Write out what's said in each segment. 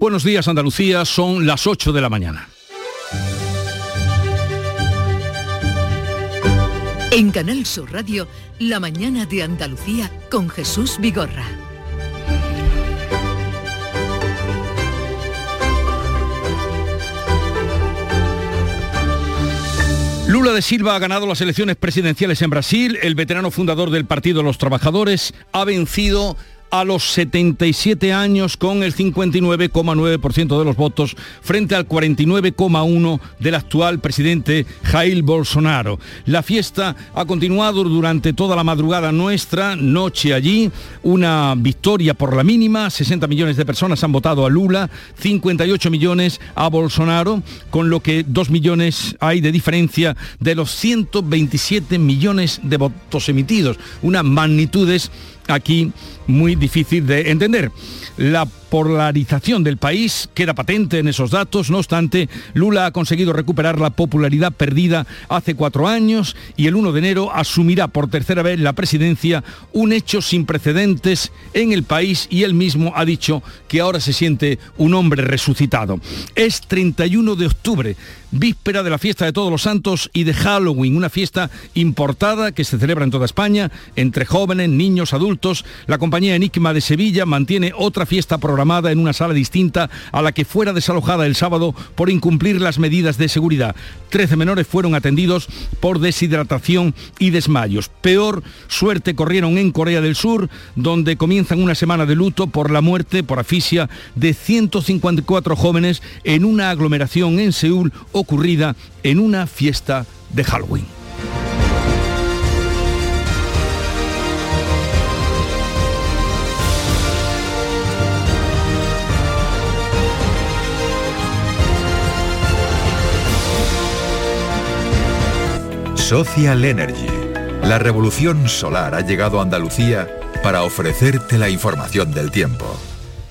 Buenos días, Andalucía, son las 8 de la mañana. En Canal Sur Radio, La Mañana de Andalucía con Jesús Vigorra. Lula da Silva ha ganado las elecciones presidenciales en Brasil. El veterano fundador del Partido de los Trabajadores ha vencido a los 77 años con el 59,9% de los votos frente al 49,1% del actual presidente Jair Bolsonaro. La fiesta ha continuado durante toda la madrugada nuestra, noche allí, una victoria por la mínima, 60 millones de personas han votado a Lula, 58 millones a Bolsonaro, con lo que 2 millones hay de diferencia de los 127 millones de votos emitidos, unas magnitudes aquí muy difícil de entender. La polarización del país queda patente en esos datos. No obstante, Lula ha conseguido recuperar la popularidad perdida hace 4 años y el 1 de enero asumirá por tercera vez la presidencia, un hecho sin precedentes en el país, y él mismo ha dicho que ahora se siente un hombre resucitado. Es 31 de octubre, víspera de la fiesta de Todos los Santos y de Halloween, una fiesta importada que se celebra en toda España entre jóvenes, niños, adultos. La compañía Enigma de Sevilla mantiene otra fiesta programada en una sala distinta a la que fuera desalojada el sábado por incumplir las medidas de seguridad. 13 menores fueron atendidos por deshidratación y desmayos. Peor suerte corrieron en Corea del Sur, donde comienzan una semana de luto por la muerte por asfixia de 154 jóvenes en una aglomeración en Seúl ocurrida en una fiesta de Halloween. Social Energy. La revolución solar ha llegado a Andalucía para ofrecerte la información del tiempo.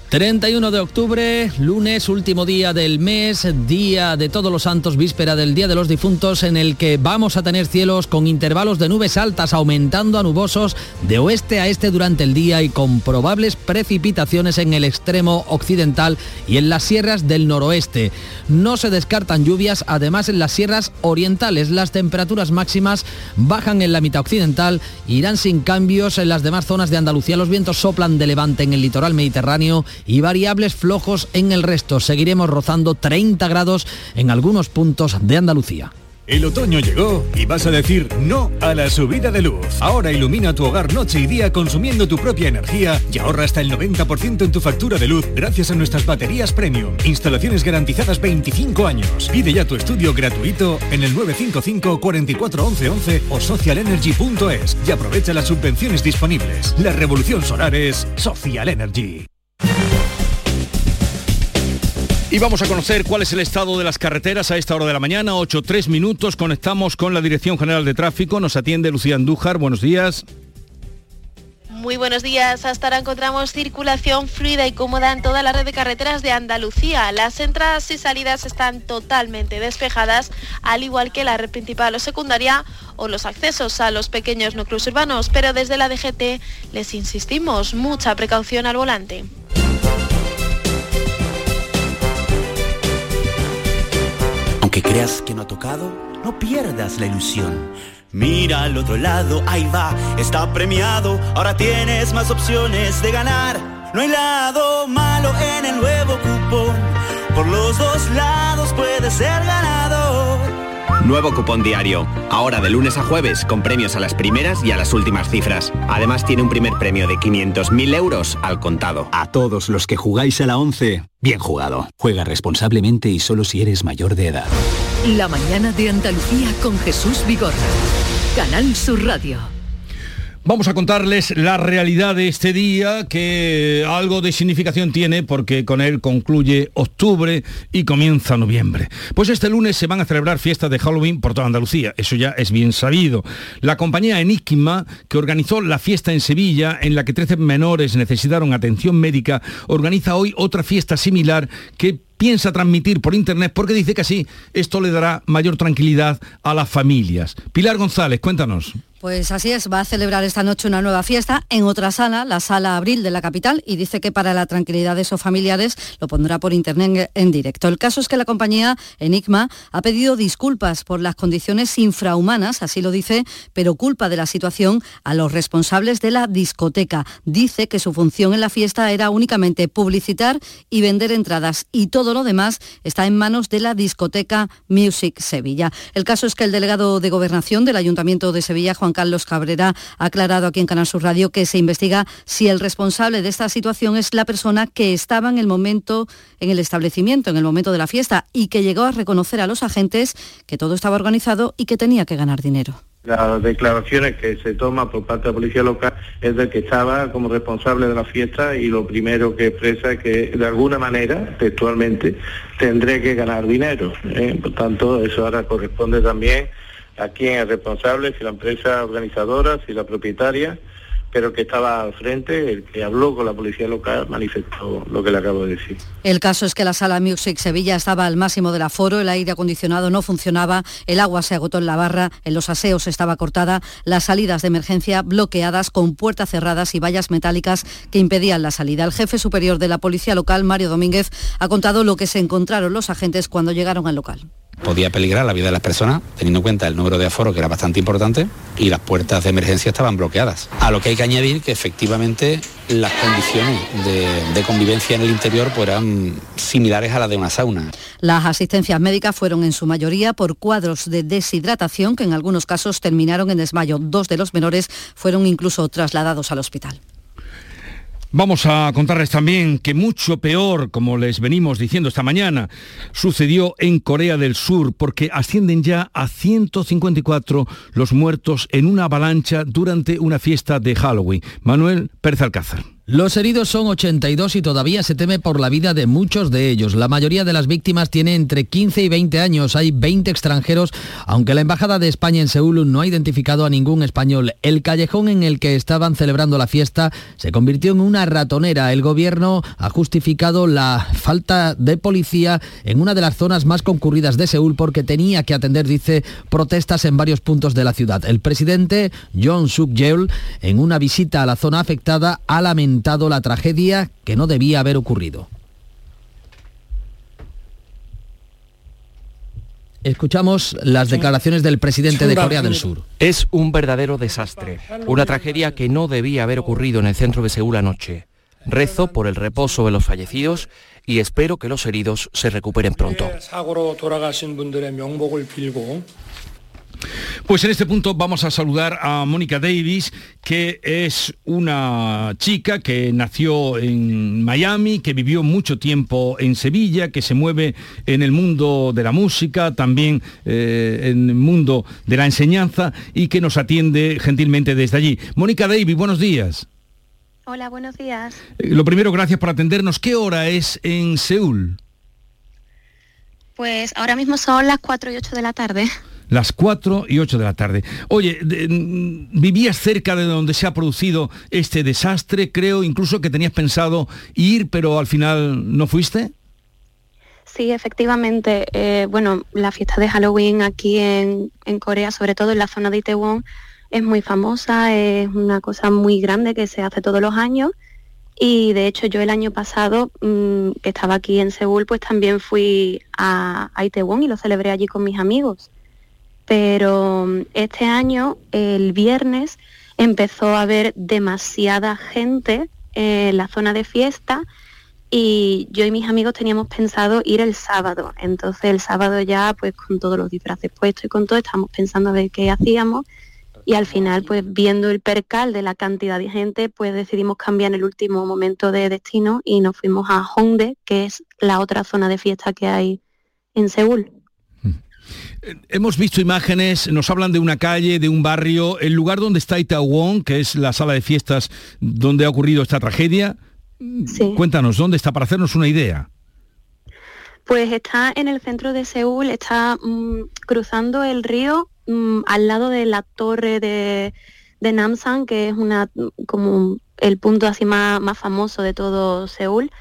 31 de octubre, lunes, último día del mes, día de Todos los Santos, víspera del Día de los Difuntos, en el que vamos a tener cielos con intervalos de nubes altas aumentando a nubosos de oeste a este durante el día y con probables precipitaciones en el extremo occidental y en las sierras del noroeste. No se descartan lluvias, además en las sierras orientales. Las temperaturas máximas bajan en la mitad occidental, irán sin cambios en las demás zonas de Andalucía. Los vientos soplan de levante en el litoral mediterráneo y variables flojos en el resto. Seguiremos rozando 30 grados en algunos puntos de Andalucía. El otoño llegó y vas a decir no a la subida de luz. Ahora ilumina tu hogar noche y día consumiendo tu propia energía y ahorra hasta el 90% en tu factura de luz gracias a nuestras baterías premium. Instalaciones garantizadas 25 años. Pide ya tu estudio gratuito en el 955 44 11 11 o socialenergy.es y aprovecha las subvenciones disponibles. La revolución solar es Social Energy. Y vamos a conocer cuál es el estado de las carreteras a esta hora de la mañana, 8:03. Conectamos con la Dirección General de Tráfico. Nos atiende Lucía Andújar. Buenos días. Muy buenos días. Hasta ahora encontramos circulación fluida y cómoda en toda la red de carreteras de Andalucía. Las entradas y salidas están totalmente despejadas, al igual que la red principal o secundaria o los accesos a los pequeños núcleos urbanos. Pero desde la DGT les insistimos, mucha precaución al volante. Aunque creas que no ha tocado, no pierdas la ilusión. Mira al otro lado, ahí va, está premiado, ahora tienes más opciones de ganar. No hay lado malo en el nuevo cupón, por los dos lados puedes ser ganador. Nuevo cupón diario, ahora de lunes a jueves, con premios a las primeras y a las últimas cifras. Además tiene un primer premio de 500.000 euros al contado. A todos los que jugáis a la 11, bien jugado. Juega responsablemente y solo si eres mayor de edad. La mañana de Andalucía con Jesús Vigorra. Canal Sur Radio. Vamos a contarles la realidad de este día, que algo de significación tiene porque con él concluye octubre y comienza noviembre. Pues este lunes se van a celebrar fiestas de Halloween por toda Andalucía, eso ya es bien sabido. La compañía Enigma, que organizó la fiesta en Sevilla, en la que 13 menores necesitaron atención médica, organiza hoy otra fiesta similar que piensa transmitir por internet porque dice que así esto le dará mayor tranquilidad a las familias. Pilar González, cuéntanos. Pues así es, va a celebrar esta noche una nueva fiesta en otra sala, la Sala Abril de la capital, y dice que para la tranquilidad de esos familiares lo pondrá por internet en directo. El caso es que la compañía Enigma ha pedido disculpas por las condiciones infrahumanas, así lo dice, pero culpa de la situación a los responsables de la discoteca. Dice que su función en la fiesta era únicamente publicitar y vender entradas, y todo lo demás está en manos de la discoteca Music Sevilla. El caso es que el delegado de Gobernación del Ayuntamiento de Sevilla, Juan Carlos Cabrera, ha aclarado aquí en Canal Sur Radio que se investiga si el responsable de esta situación es la persona que estaba en el momento en el establecimiento, en el momento de la fiesta, y que llegó a reconocer a los agentes que todo estaba organizado y que tenía que ganar dinero. Las declaraciones que se toman por parte de la policía local es de que estaba como responsable de la fiesta, y lo primero que expresa es que de alguna manera, textualmente, tendré que ganar dinero. Por tanto, eso ahora corresponde también a quién es responsable, si la empresa organizadora, si la propietaria, pero que estaba al frente, el que habló con la policía local manifestó lo que le acabo de decir. El caso es que la Sala Music Sevilla estaba al máximo del aforo, el aire acondicionado no funcionaba, el agua se agotó en la barra, en los aseos estaba cortada, las salidas de emergencia bloqueadas con puertas cerradas y vallas metálicas que impedían la salida. El jefe superior de la policía local, Mario Domínguez, ha contado lo que se encontraron los agentes cuando llegaron al local. Podía peligrar la vida de las personas, teniendo en cuenta el número de aforo, que era bastante importante, y las puertas de emergencia estaban bloqueadas. A lo que hay que añadir que efectivamente las condiciones de convivencia en el interior pues eran similares a las de una sauna. Las asistencias médicas fueron en su mayoría por cuadros de deshidratación, que en algunos casos terminaron en desmayo. 2 de los menores fueron incluso trasladados al hospital. Vamos a contarles también que mucho peor, como les venimos diciendo esta mañana, sucedió en Corea del Sur, porque ascienden ya a 154 los muertos en una avalancha durante una fiesta de Halloween. Manuel Pérez Alcázar. Los heridos son 82 y todavía se teme por la vida de muchos de ellos. La mayoría de las víctimas tiene entre 15 y 20 años. Hay 20 extranjeros, aunque la Embajada de España en Seúl no ha identificado a ningún español. El callejón en el que estaban celebrando la fiesta se convirtió en una ratonera. El gobierno ha justificado la falta de policía en una de las zonas más concurridas de Seúl porque tenía que atender, dice, protestas en varios puntos de la ciudad. El presidente, Yon Suk Yeol, en una visita a la zona afectada, ha lamentado la tragedia que no debía haber ocurrido. Escuchamos las declaraciones del presidente de Corea del Sur. Es un verdadero desastre, una tragedia que no debía haber ocurrido en el centro de Seúl anoche. Rezo por el reposo de los fallecidos y espero que los heridos se recuperen pronto. Pues en este punto vamos a saludar a Mónica Davis, que es una chica que nació en Miami, que vivió mucho tiempo en Sevilla, que se mueve en el mundo de la música, también en el mundo de la enseñanza, y que nos atiende gentilmente desde allí. Mónica Davis, buenos días. Hola, buenos días. Lo primero, gracias por atendernos. ¿Qué hora es en Seúl? Pues ahora mismo son las 4 y 8 de la tarde. Las 4 y 8 de la tarde. Oye, ¿vivías cerca de donde se ha producido este desastre? Creo incluso que tenías pensado ir, pero al final no fuiste. Sí, efectivamente. La fiesta de Halloween aquí en Corea, sobre todo en la zona de Itaewon, es muy famosa, es una cosa muy grande que se hace todos los años. Y de hecho yo el año pasado, que estaba aquí en Seúl, pues también fui a Itaewon y lo celebré allí con mis amigos. Pero este año, el viernes, empezó a haber demasiada gente en la zona de fiesta y yo y mis amigos teníamos pensado ir el sábado. Entonces el sábado ya, pues con todos los disfraces puestos y con todo, estábamos pensando a ver qué hacíamos y al final, pues viendo el percal de la cantidad de gente, pues decidimos cambiar en el último momento de destino y nos fuimos a Hongde, que es la otra zona de fiesta que hay en Seúl. Hemos visto imágenes, nos hablan de una calle, de un barrio, el lugar donde está Itaewon, que es la sala de fiestas donde ha ocurrido esta tragedia. Sí. Cuéntanos, ¿dónde está? Para hacernos una idea. Pues está en el centro de Seúl, está cruzando el río al lado de la torre de Namsan, que es como el punto así más famoso de todo Seúl.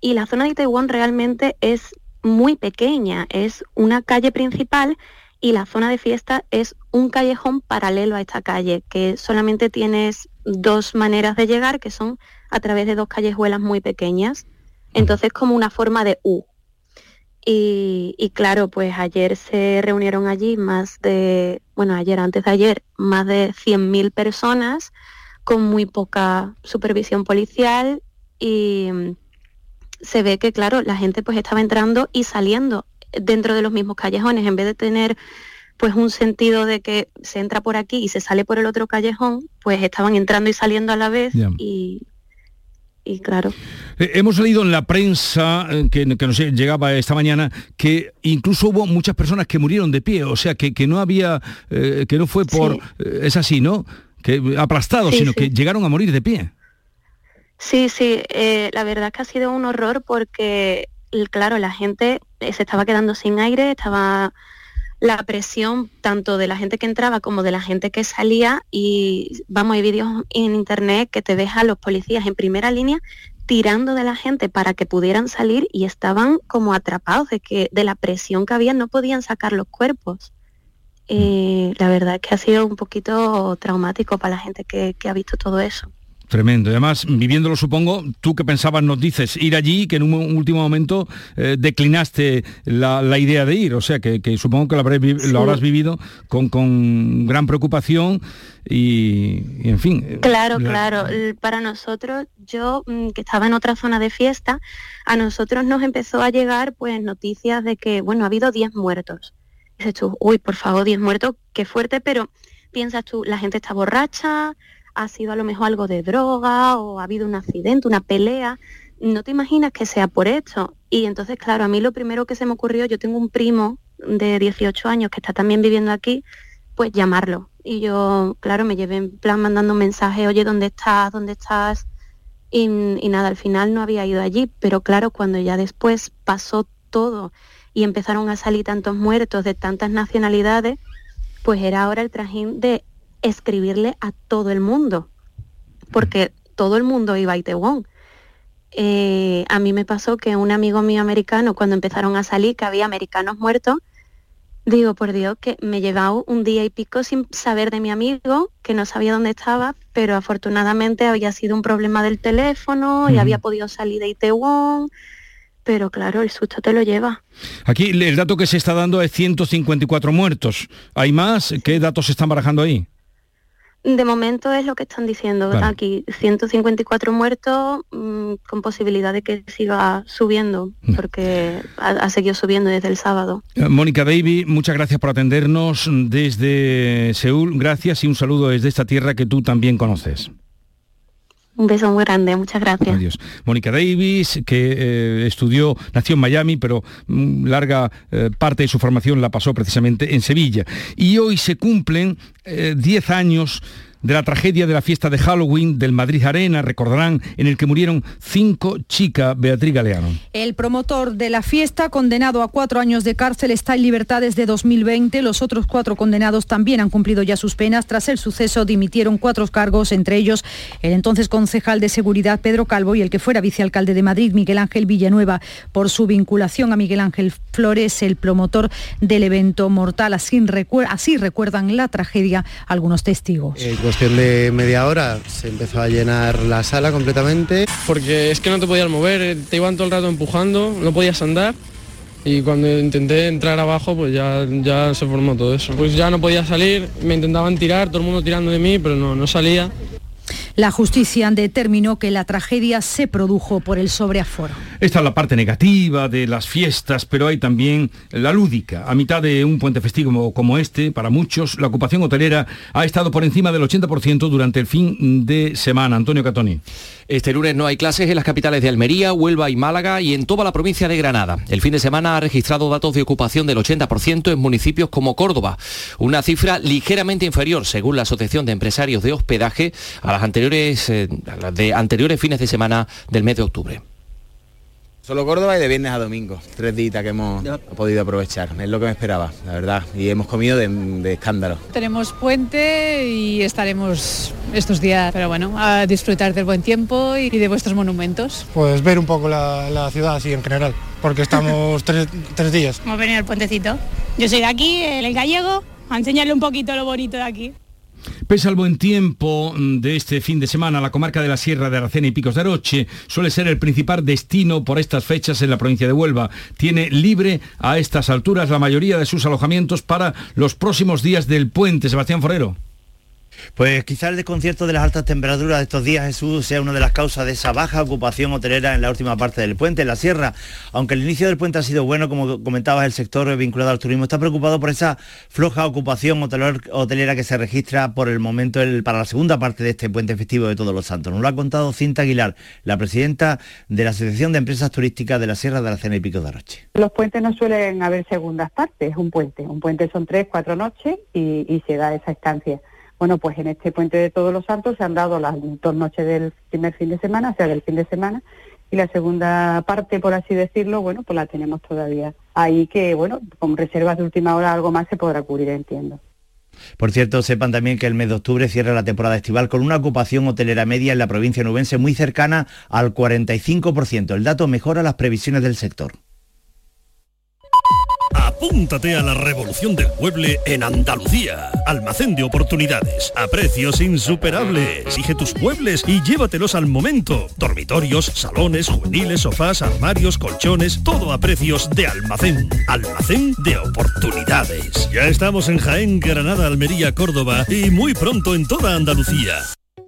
Y la zona de Itaewon realmente es muy pequeña, es una calle principal y la zona de fiesta es un callejón paralelo a esta calle, que solamente tienes dos maneras de llegar, que son a través de dos callejuelas muy pequeñas, entonces como una forma de U. Y claro, pues ayer se reunieron allí más de 100.000 personas con muy poca supervisión policial, y se ve que, claro, la gente pues estaba entrando y saliendo dentro de los mismos callejones, en vez de tener pues un sentido de que se entra por aquí y se sale por el otro callejón, pues estaban entrando y saliendo a la vez. Yeah. Y claro. Hemos leído en la prensa, que nos llegaba esta mañana, que incluso hubo muchas personas que murieron de pie, o sea, que no había, que no fue por, sí. Es así, ¿no? Que aplastados, sí, sino sí. Que llegaron a morir de pie. Sí, sí, la verdad es que ha sido un horror porque, claro, la gente se estaba quedando sin aire, estaba la presión tanto de la gente que entraba como de la gente que salía, y vamos, hay vídeos en internet que te dejan los policías en primera línea tirando de la gente para que pudieran salir, y estaban como atrapados de la presión que había, no podían sacar los cuerpos. La verdad es que ha sido un poquito traumático para la gente que ha visto todo eso. Tremendo. Y además, viviéndolo, supongo, tú que pensabas, nos dices, ir allí, que en un último momento declinaste la idea de ir. O sea, que supongo que lo habrás vivido con gran preocupación y en fin. Claro, claro. Para nosotros, yo, que estaba en otra zona de fiesta, a nosotros nos empezó a llegar pues noticias de que, bueno, ha habido 10 muertos. Y dices tú, uy, por favor, 10 muertos, qué fuerte, pero piensas tú, la gente está borracha, ha sido a lo mejor algo de droga o ha habido un accidente, una pelea, no te imaginas que sea por esto. Y entonces, claro, a mí lo primero que se me ocurrió, yo tengo un primo de 18 años que está también viviendo aquí, pues llamarlo. Y yo, claro, me llevé en plan mandando un mensaje, oye, ¿dónde estás? ¿Dónde estás? Y nada, al final no había ido allí, pero claro, cuando ya después pasó todo y empezaron a salir tantos muertos de tantas nacionalidades, pues era ahora el trajín de escribirle a todo el mundo, porque todo el mundo iba a Itaewon. A mí me pasó que un amigo mío americano, cuando empezaron a salir que había americanos muertos, digo, por Dios, que me he llevado un día y pico sin saber de mi amigo, que no sabía dónde estaba, pero afortunadamente había sido un problema del teléfono y había podido salir de Itaewon. Pero claro, el susto te lo lleva. Aquí el dato que se está dando es 154 muertos. ¿Hay más? ¿Qué datos se están barajando ahí? De momento es lo que están diciendo, vale. Aquí, 154 muertos, con posibilidad de que siga subiendo, porque ha seguido subiendo desde el sábado. Mónica Davis, muchas gracias por atendernos desde Seúl. Gracias y un saludo desde esta tierra que tú también conoces. Un beso muy grande, muchas gracias. Adiós. Mónica Davis, que nació en Miami, pero larga parte de su formación la pasó precisamente en Sevilla. Y hoy se cumplen 10 años de la tragedia de la fiesta de Halloween del Madrid Arena, recordarán, en el que murieron 5 chicas. Beatriz Galeano. El promotor de la fiesta, condenado a 4 años de cárcel, está en libertad desde 2020. Los otros 4 condenados también han cumplido ya sus penas. Tras el suceso dimitieron 4 cargos, entre ellos el entonces concejal de Seguridad, Pedro Calvo, y el que fuera vicealcalde de Madrid, Miguel Ángel Villanueva, por su vinculación a Miguel Ángel Flores, el promotor del evento mortal. Así recuerdan la tragedia algunos testigos. Cuestión de media hora se empezó a llenar la sala completamente. Porque es que no te podías mover, te iban todo el rato empujando, no podías andar, y cuando intenté entrar abajo pues ya se formó todo eso. Pues ya no podía salir, me intentaban tirar, todo el mundo tirando de mí, pero no salía. La justicia determinó que la tragedia se produjo por el sobreaforo. Esta es la parte negativa de las fiestas, pero hay también la lúdica. A mitad de un puente festivo como este, para muchos, la ocupación hotelera ha estado por encima del 80% durante el fin de semana. Antonio Catoni. Este lunes no hay clases en las capitales de Almería, Huelva y Málaga, y en toda la provincia de Granada. El fin de semana ha registrado datos de ocupación del 80% en municipios como Córdoba, una cifra ligeramente inferior, según la Asociación de Empresarios de Hospedaje, a las anteriores fines de semana del mes de octubre. Solo Córdoba y de viernes a domingo, 3 días que hemos podido aprovechar, es lo que me esperaba, la verdad, y hemos comido de escándalo. Tenemos puente y estaremos estos días, pero bueno, a disfrutar del buen tiempo y de vuestros monumentos. Pues ver un poco la ciudad así en general. porque estamos tres días. Hemos venido al puentecito. Yo soy de aquí, el gallego, a enseñarle un poquito lo bonito de aquí. Pese al buen tiempo de este fin de semana, la comarca de la Sierra de Aracena y Picos de Aroche suele ser el principal destino por estas fechas en la provincia de Huelva. Tiene libre a estas alturas la mayoría de sus alojamientos para los próximos días del puente. Sebastián Forero. Pues quizá el desconcierto de las altas temperaturas de estos días, Jesús, sea una de las causas de esa baja ocupación hotelera en la última parte del puente, en la sierra. Aunque el inicio del puente ha sido bueno, como comentabas, el sector vinculado al turismo está preocupado por esa floja ocupación hotelera que se registra por el momento para la segunda parte de este puente festivo de Todos los Santos. Nos lo ha contado Cinta Aguilar, la presidenta de la Asociación de Empresas Turísticas de la Sierra de Aracena y Picos de Aroche. Los puentes no suelen haber segundas partes, un puente son 3-4 noches y se da esa estancia. Bueno, pues en este puente de Todos los Santos se han dado las dos noches del primer fin de semana, o sea, del fin de semana, y la segunda parte, por así decirlo, bueno, pues la tenemos todavía ahí que, bueno, con reservas de última hora algo más se podrá cubrir, entiendo. Por cierto, sepan también que el mes de octubre cierra la temporada estival con una ocupación hotelera media en la provincia nubense muy cercana al 45%. El dato mejora las previsiones del sector. Apúntate a la revolución del mueble en Andalucía. Almacén de oportunidades a precios insuperables. Exige tus muebles y llévatelos al momento. Dormitorios, salones, juveniles, sofás, armarios, colchones, todo a precios de almacén. Almacén de oportunidades. Ya estamos en Jaén, Granada, Almería, Córdoba y muy pronto en toda Andalucía.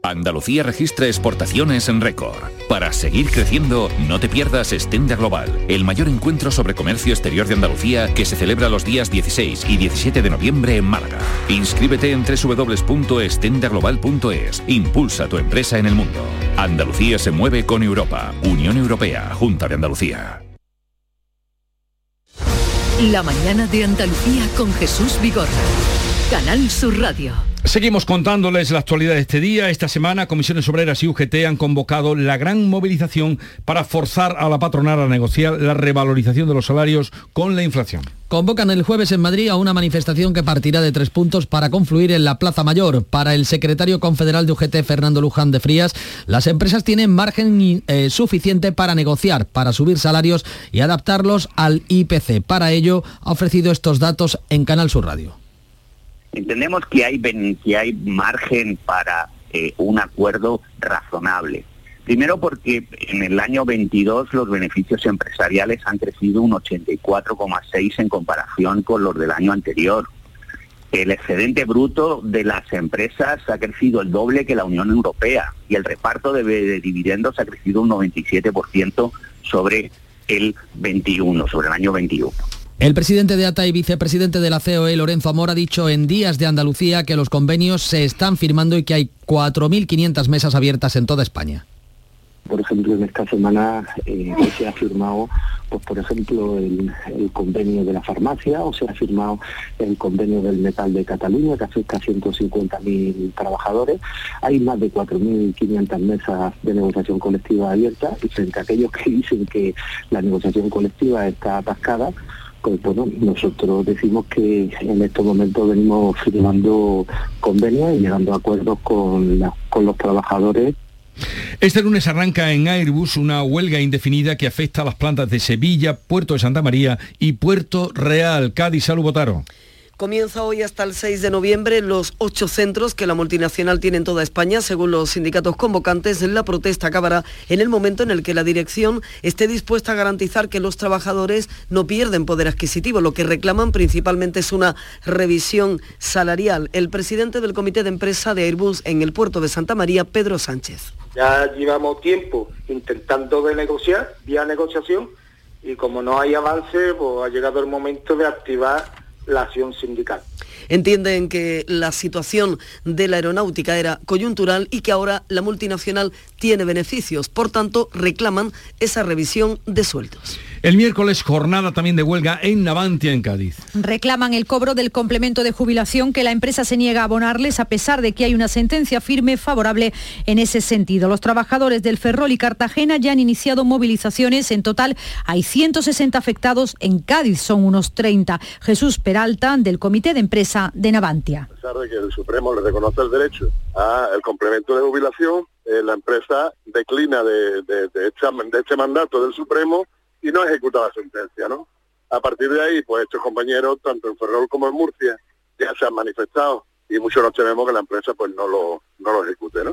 Andalucía registra exportaciones en récord. Para seguir creciendo, no te pierdas Estenda Global, el mayor encuentro sobre comercio exterior de Andalucía que se celebra los días 16 y 17 de noviembre en Málaga. Inscríbete en www.estendaglobal.es. Impulsa tu empresa en el mundo. Andalucía se mueve con Europa. Unión Europea, Junta de Andalucía. La mañana de Andalucía con Jesús Vigorra. Canal Sur Radio. Seguimos contándoles la actualidad de este día. Esta semana, Comisiones Obreras y UGT han convocado la gran movilización para forzar a la patronal a negociar la revalorización de los salarios con la inflación. Convocan el jueves en Madrid a una manifestación que partirá de 3 puntos para confluir en la Plaza Mayor. Para el secretario confederal de UGT, Fernando Luján de Frías, las empresas tienen margen suficiente para negociar, para subir salarios y adaptarlos al IPC. Para ello, ha ofrecido estos datos en Canal Sur Radio. Entendemos que hay margen para un acuerdo razonable. Primero porque en el año 22 los beneficios empresariales han crecido un 84,6% en comparación con los del año anterior. El excedente bruto de las empresas ha crecido el doble que la Unión Europea y el reparto de dividendos ha crecido un 97% sobre el año 21. El presidente de ATA y vicepresidente de la COE, Lorenzo Amor, ha dicho en Días de Andalucía que los convenios se están firmando y que hay 4.500 mesas abiertas en toda España. Por ejemplo, en esta semana se ha firmado, pues por ejemplo, el convenio de la farmacia, o se ha firmado el convenio del metal de Cataluña, que afecta a 150.000 trabajadores. Hay más de 4.500 mesas de negociación colectiva abiertas, y frente a aquellos que dicen que la negociación colectiva está atascada, pues bueno, nosotros decimos que en estos momentos venimos firmando convenios y llegando a acuerdos con los trabajadores. Este lunes arranca en Airbus una huelga indefinida que afecta a las plantas de Sevilla, Puerto de Santa María y Puerto Real. Cádiz, Salud Botaro. Comienza hoy hasta el 6 de noviembre los 8 centros que la multinacional tiene en toda España. Según los sindicatos convocantes, la protesta acabará en el momento en el que la dirección esté dispuesta a garantizar que los trabajadores no pierden poder adquisitivo. Lo que reclaman principalmente es una revisión salarial. El presidente del Comité de Empresa de Airbus en el Puerto de Santa María, Pedro Sánchez. Ya llevamos tiempo intentando de negociar, vía negociación, y como no hay avance, pues ha llegado el momento de activar la acción sindical. Entienden que la situación de la aeronáutica era coyuntural y que ahora la multinacional tiene beneficios, por tanto reclaman esa revisión de sueldos. El miércoles jornada también de huelga en Navantia, en Cádiz. Reclaman el cobro del complemento de jubilación que la empresa se niega a abonarles a pesar de que hay una sentencia firme favorable en ese sentido. Los trabajadores del Ferrol y Cartagena ya han iniciado movilizaciones. En total hay 160 afectados. En Cádiz son unos 30. Jesús Peralta, del Comité de Empresa de Navantia. A pesar de que el Supremo le reconoce el derecho al complemento de jubilación, la empresa declina de este mandato del Supremo y no ejecuta la sentencia, ¿no? A partir de ahí, pues estos compañeros, tanto en Ferrol como en Murcia, ya se han manifestado y muchos nos tememos que la empresa pues no lo ejecute, ¿no?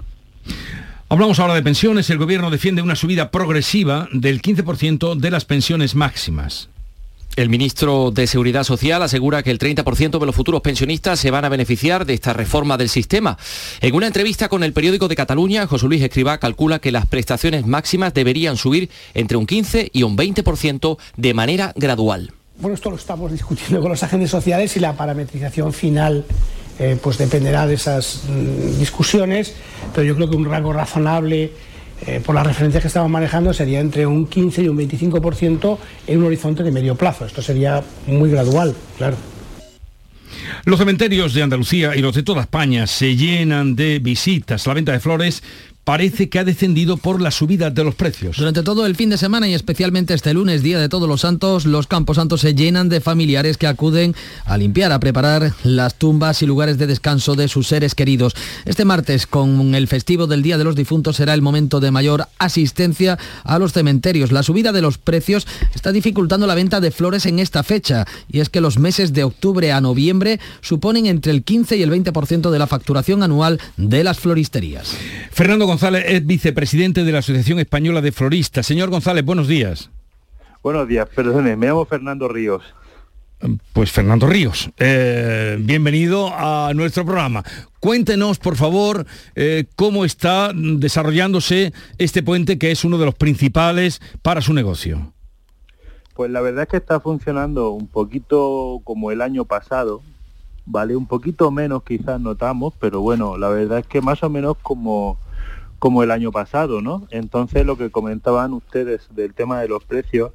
Hablamos ahora de pensiones. El gobierno defiende una subida progresiva del 15% de las pensiones máximas. El ministro de Seguridad Social asegura que el 30% de los futuros pensionistas se van a beneficiar de esta reforma del sistema. En una entrevista con el periódico de Cataluña, José Luis Escrivá calcula que las prestaciones máximas deberían subir entre un 15 y un 20% de manera gradual. Bueno, esto lo estamos discutiendo con los agentes sociales y la parametrización final pues dependerá de esas discusiones, pero yo creo que un rango razonable, por las referencias que estamos manejando, sería entre un 15 y un 25% en un horizonte de medio plazo. Esto sería muy gradual, claro. Los cementerios de Andalucía y los de toda España se llenan de visitas. La venta de flores parece que ha descendido por la subida de los precios. Durante todo el fin de semana y especialmente este lunes, Día de Todos los Santos, los Campos Santos se llenan de familiares que acuden a limpiar, a preparar las tumbas y lugares de descanso de sus seres queridos. Este martes, con el festivo del Día de los Difuntos, será el momento de mayor asistencia a los cementerios. La subida de los precios está dificultando la venta de flores en esta fecha, y es que los meses de octubre a noviembre suponen entre el 15 y el 20% de la facturación anual de las floristerías. Fernando González es vicepresidente de la Asociación Española de Floristas. Señor González, buenos días. Buenos días, perdone, me llamo Fernando Ríos. Pues Fernando Ríos, bienvenido a nuestro programa. Cuéntenos, por favor, cómo está desarrollándose este puente, que es uno de los principales para su negocio. Pues la verdad es que está funcionando un poquito como el año pasado, ¿vale? Un poquito menos quizás notamos, pero bueno, la verdad es que más o menos como el año pasado, ¿no? Entonces, lo que comentaban ustedes del tema de los precios,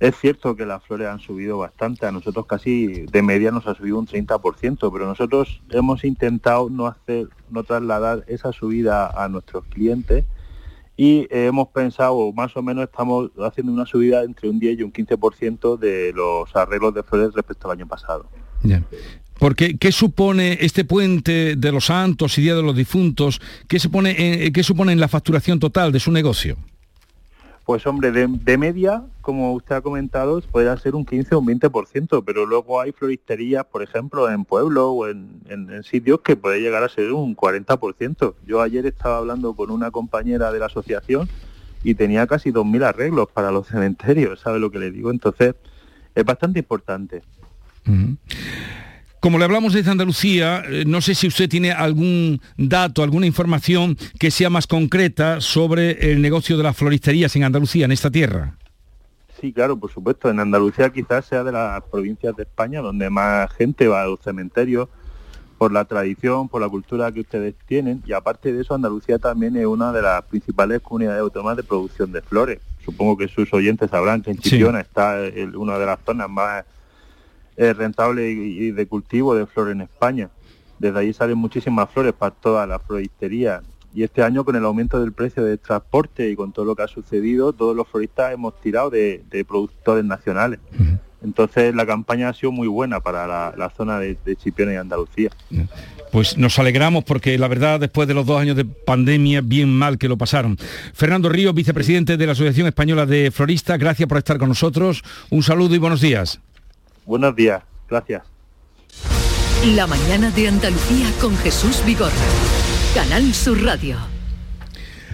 es cierto que las flores han subido bastante. A nosotros casi de media nos ha subido un 30%, pero nosotros hemos intentado no trasladar esa subida a nuestros clientes y hemos pensado, más o menos estamos haciendo una subida entre un 10 y un 15% de los arreglos de flores respecto al año pasado. Bien. Porque, ¿qué supone este puente de los santos y Día de los Difuntos? ¿Qué supone en la facturación total de su negocio? Pues hombre, de media, como usted ha comentado, podría ser un 15 o un 20%, pero luego hay floristerías, por ejemplo, en pueblos o en sitios que puede llegar a ser un 40%. Yo ayer estaba hablando con una compañera de la asociación y tenía casi 2.000 arreglos para los cementerios, ¿sabe lo que le digo? Entonces, es bastante importante. Uh-huh. Como le hablamos desde Andalucía, no sé si usted tiene algún dato, alguna información que sea más concreta sobre el negocio de las floristerías en Andalucía, en esta tierra. Sí, claro, por supuesto. En Andalucía quizás sea de las provincias de España donde más gente va a los cementerios por la tradición, por la cultura que ustedes tienen. Y aparte de eso, Andalucía también es una de las principales comunidades autónomas de producción de flores. Supongo que sus oyentes sabrán que en Chipiona está una de las zonas más rentable y de cultivo de flores en España. Desde allí salen muchísimas flores para toda la floristería, y este año, con el aumento del precio del transporte y con todo lo que ha sucedido, todos los floristas hemos tirado de productores nacionales. Entonces la campaña ha sido muy buena para la zona de Chipiona y Andalucía. Pues nos alegramos, porque la verdad, después de los 2 años de pandemia, bien mal que lo pasaron. Fernando Ríos, vicepresidente de la Asociación Española de Floristas, gracias por estar con nosotros. Un saludo y buenos días. Buenos días, gracias. La mañana de Andalucía con Jesús Vigorra, Canal Sur Radio.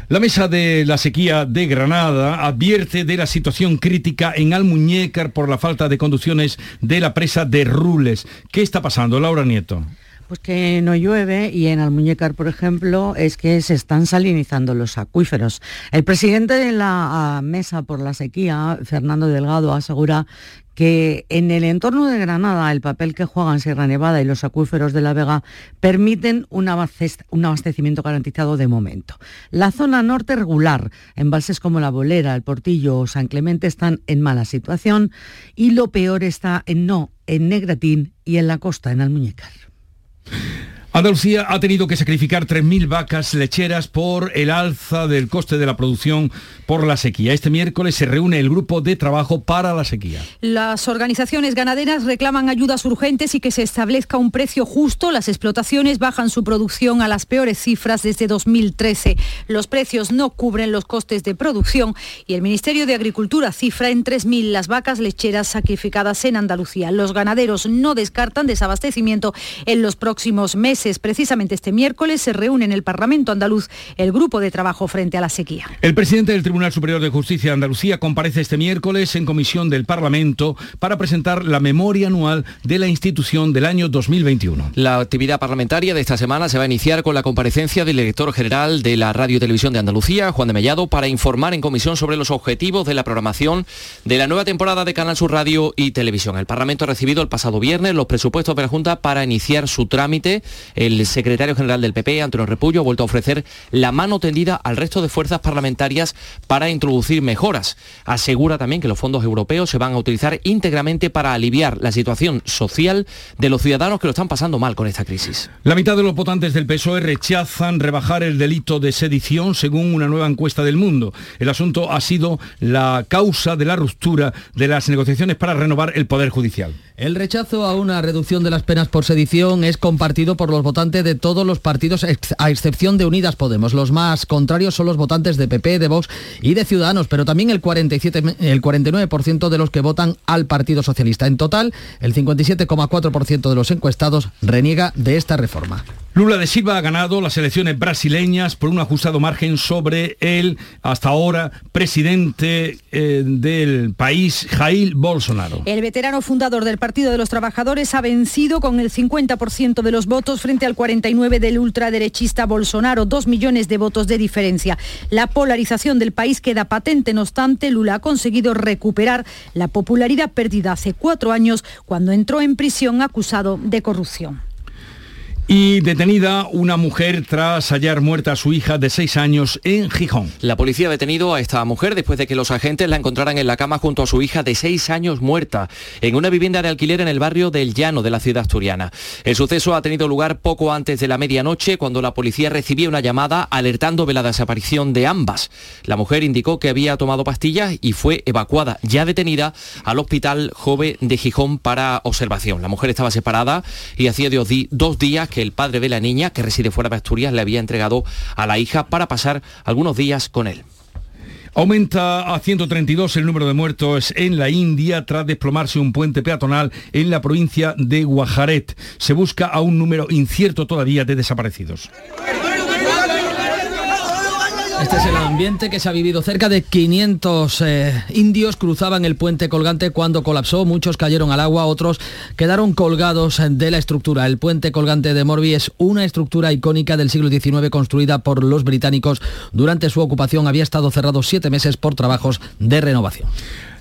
La mesa de la sequía de Granada advierte de la situación crítica en Almuñécar por la falta de conducciones de la presa de Rules. ¿Qué está pasando, Laura Nieto? Pues que no llueve, y en Almuñécar, por ejemplo, es que se están salinizando los acuíferos. El presidente de la mesa por la sequía, Fernando Delgado, asegura que en el entorno de Granada el papel que juegan Sierra Nevada y los acuíferos de La Vega permiten un abastecimiento garantizado de momento. La zona norte regular, embalses como La Bolera, El Portillo o San Clemente, están en mala situación, y lo peor está en Negratín y en la costa, en Almuñécar. Andalucía ha tenido que sacrificar 3.000 vacas lecheras por el alza del coste de la producción por la sequía. Este miércoles se reúne el grupo de trabajo para la sequía. Las organizaciones ganaderas reclaman ayudas urgentes y que se establezca un precio justo. Las explotaciones bajan su producción a las peores cifras desde 2013. Los precios no cubren los costes de producción y el Ministerio de Agricultura cifra en 3.000 las vacas lecheras sacrificadas en Andalucía. Los ganaderos no descartan desabastecimiento en los próximos meses. Precisamente este miércoles se reúne en el Parlamento andaluz el grupo de trabajo frente a la sequía. El presidente del Tribunal Superior de Justicia de Andalucía comparece este miércoles en comisión del Parlamento para presentar la memoria anual de la institución del año 2021. La actividad parlamentaria de esta semana se va a iniciar con la comparecencia del director general de la Radio y Televisión de Andalucía, Juan de Mellado, para informar en comisión sobre los objetivos de la programación de la nueva temporada de Canal Sur Radio y Televisión. El Parlamento ha recibido el pasado viernes los presupuestos de la Junta para iniciar su trámite. El secretario general del PP, Antonio Repullo, ha vuelto a ofrecer la mano tendida al resto de fuerzas parlamentarias para introducir mejoras. Asegura también que los fondos europeos se van a utilizar íntegramente para aliviar la situación social de los ciudadanos que lo están pasando mal con esta crisis. La mitad de los votantes del PSOE rechazan rebajar el delito de sedición, según una nueva encuesta del Mundo. El asunto ha sido la causa de la ruptura de las negociaciones para renovar el Poder Judicial. El rechazo a una reducción de las penas por sedición es compartido por los votantes de todos los partidos, a excepción de Unidas Podemos. Los más contrarios son los votantes de PP, de Vox y de Ciudadanos, pero también el 49% de los que votan al Partido Socialista. En total, el 57,4% de los encuestados reniega de esta reforma. Lula da Silva ha ganado las elecciones brasileñas por un ajustado margen sobre el, hasta ahora, presidente del país, Jair Bolsonaro. El veterano fundador del Partido de los Trabajadores ha vencido con el 50% de los votos frente al 49% del ultraderechista Bolsonaro, 2 millones de votos de diferencia. La polarización del país queda patente, no obstante, Lula ha conseguido recuperar la popularidad perdida hace 4 años cuando entró en prisión acusado de corrupción. Y detenida una mujer tras hallar muerta a su hija de 6 años en Gijón. La policía ha detenido a esta mujer después de que los agentes la encontraran en la cama junto a su hija de 6 años muerta en una vivienda de alquiler en el barrio del Llano de la ciudad asturiana. El suceso ha tenido lugar poco antes de la medianoche cuando la policía recibía una llamada alertando de la desaparición de ambas. La mujer indicó que había tomado pastillas y fue evacuada, ya detenida, al Hospital Jove de Gijón para observación. La mujer estaba separada y hacía 2 días que el padre de la niña, que reside fuera de Asturias, le había entregado a la hija para pasar algunos días con él. Aumenta a 132 el número de muertos en la India tras desplomarse un puente peatonal en la provincia de Guajarat. Se busca a un número incierto todavía de desaparecidos. Este es el ambiente que se ha vivido. Cerca de 500 indios cruzaban el puente colgante cuando colapsó. Muchos cayeron al agua, otros quedaron colgados de la estructura. El puente colgante de Morbi es una estructura icónica del siglo XIX construida por los británicos. Durante su ocupación había estado cerrado 7 meses por trabajos de renovación.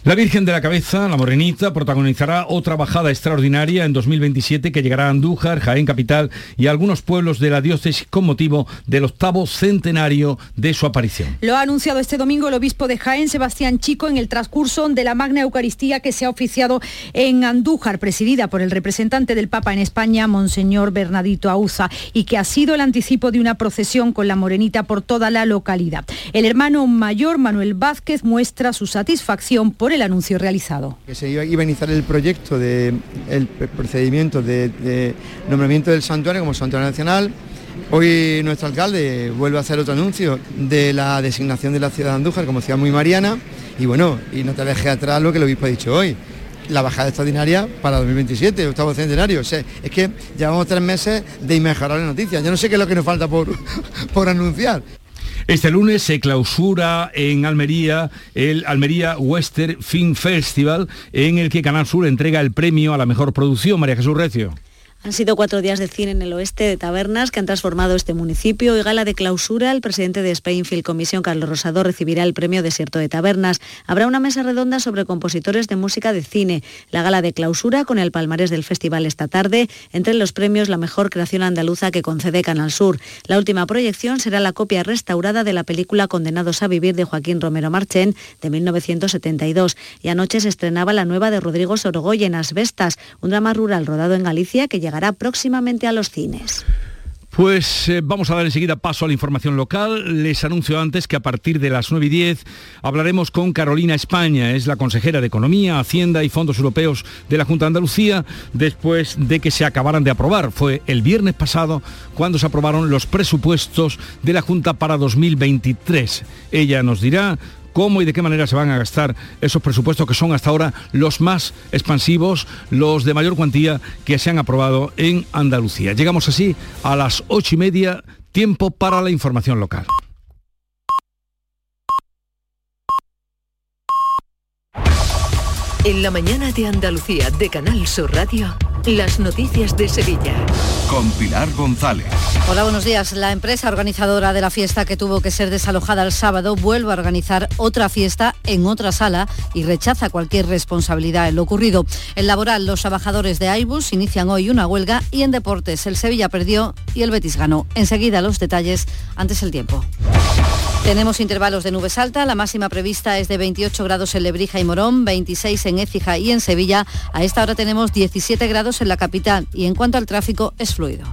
La Virgen de la Cabeza, la Morenita, protagonizará otra bajada extraordinaria en 2027 que llegará a Andújar, Jaén Capital y a algunos pueblos de la diócesis con motivo del 8º centenario de su aparición. Lo ha anunciado este domingo el obispo de Jaén, Sebastián Chico, en el transcurso de la Magna Eucaristía que se ha oficiado en Andújar, presidida por el representante del Papa en España, Monseñor Bernardito Auza, y que ha sido el anticipo de una procesión con la Morenita por toda la localidad. El hermano mayor, Manuel Vázquez, muestra su satisfacción por el anuncio realizado. Que se iba a iniciar el proyecto del procedimiento de nombramiento del santuario como santuario nacional. Hoy nuestro alcalde vuelve a hacer otro anuncio de la designación de la ciudad de Andújar como ciudad muy mariana y bueno, y no te dejes atrás lo que el obispo ha dicho hoy. La bajada extraordinaria para 2027, 8º centenario. O sea, es que llevamos 3 meses de inmejorables noticias. Yo no sé qué es lo que nos falta por anunciar. Este lunes se clausura en Almería el Almería Western Film Festival, en el que Canal Sur entrega el premio a la mejor producción. María Jesús Recio. Han sido 4 días de cine en el oeste de Tabernas que han transformado este municipio y gala de clausura. El presidente de Spain Film Commission, Carlos Rosado, recibirá el premio Desierto de Tabernas. Habrá una mesa redonda sobre compositores de música de cine. La gala de clausura con el palmarés del festival esta tarde. Entre los premios, la mejor creación andaluza que concede Canal Sur. La última proyección será la copia restaurada de la película Condenados a Vivir de Joaquín Romero Marchén de 1972. Y anoche se estrenaba la nueva de Rodrigo Sorogoyen, Asbestas, un drama rural rodado en Galicia que llegará próximamente a los cines. Pues vamos a dar enseguida paso a la información local. Les anuncio antes que a partir de las 9:10 hablaremos con Carolina España, es la consejera de Economía, Hacienda y Fondos Europeos de la Junta de Andalucía, después de que se acabaran de aprobar. Fue el viernes pasado cuando se aprobaron los presupuestos de la Junta para 2023. Ella nos dirá cómo y de qué manera se van a gastar esos presupuestos que son hasta ahora los más expansivos, los de mayor cuantía que se han aprobado en Andalucía. Llegamos así a las 8:30, tiempo para la información local. En la mañana de Andalucía, de Canal Sur Radio, las noticias de Sevilla. Con Pilar González. Hola, buenos días. La empresa organizadora de la fiesta que tuvo que ser desalojada el sábado vuelve a organizar otra fiesta en otra sala y rechaza cualquier responsabilidad en lo ocurrido. En laboral, los trabajadores de Airbus inician hoy una huelga y en deportes, el Sevilla perdió y el Betis ganó. Enseguida los detalles, antes el tiempo. Tenemos intervalos de nubes altas, la máxima prevista es de 28 grados en Lebrija y Morón, 26 en Écija y en Sevilla. A esta hora tenemos 17 grados en la capital y en cuanto al tráfico es fluido.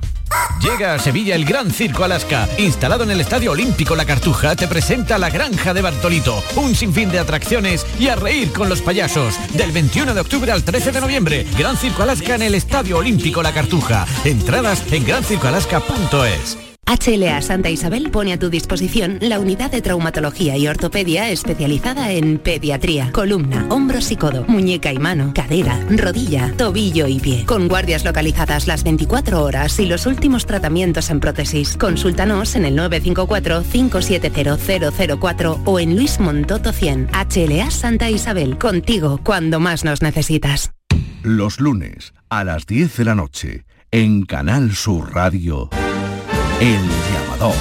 Llega a Sevilla el Gran Circo Alaska. Instalado en el Estadio Olímpico La Cartuja, te presenta La Granja de Bartolito. Un sinfín de atracciones y a reír con los payasos. Del 21 de octubre al 13 de noviembre. Gran Circo Alaska en el Estadio Olímpico La Cartuja. Entradas en grancircoalaska.es. HLA Santa Isabel pone a tu disposición la unidad de traumatología y ortopedia especializada en pediatría, columna, hombros y codo, muñeca y mano, cadera, rodilla, tobillo y pie, con guardias localizadas las 24 horas y los últimos tratamientos en prótesis. Consúltanos en el 954-570004 o en Luis Montoto 100. HLA Santa Isabel, contigo cuando más nos necesitas. Los lunes a las 10 de la noche en Canal Sur Radio. El llamador.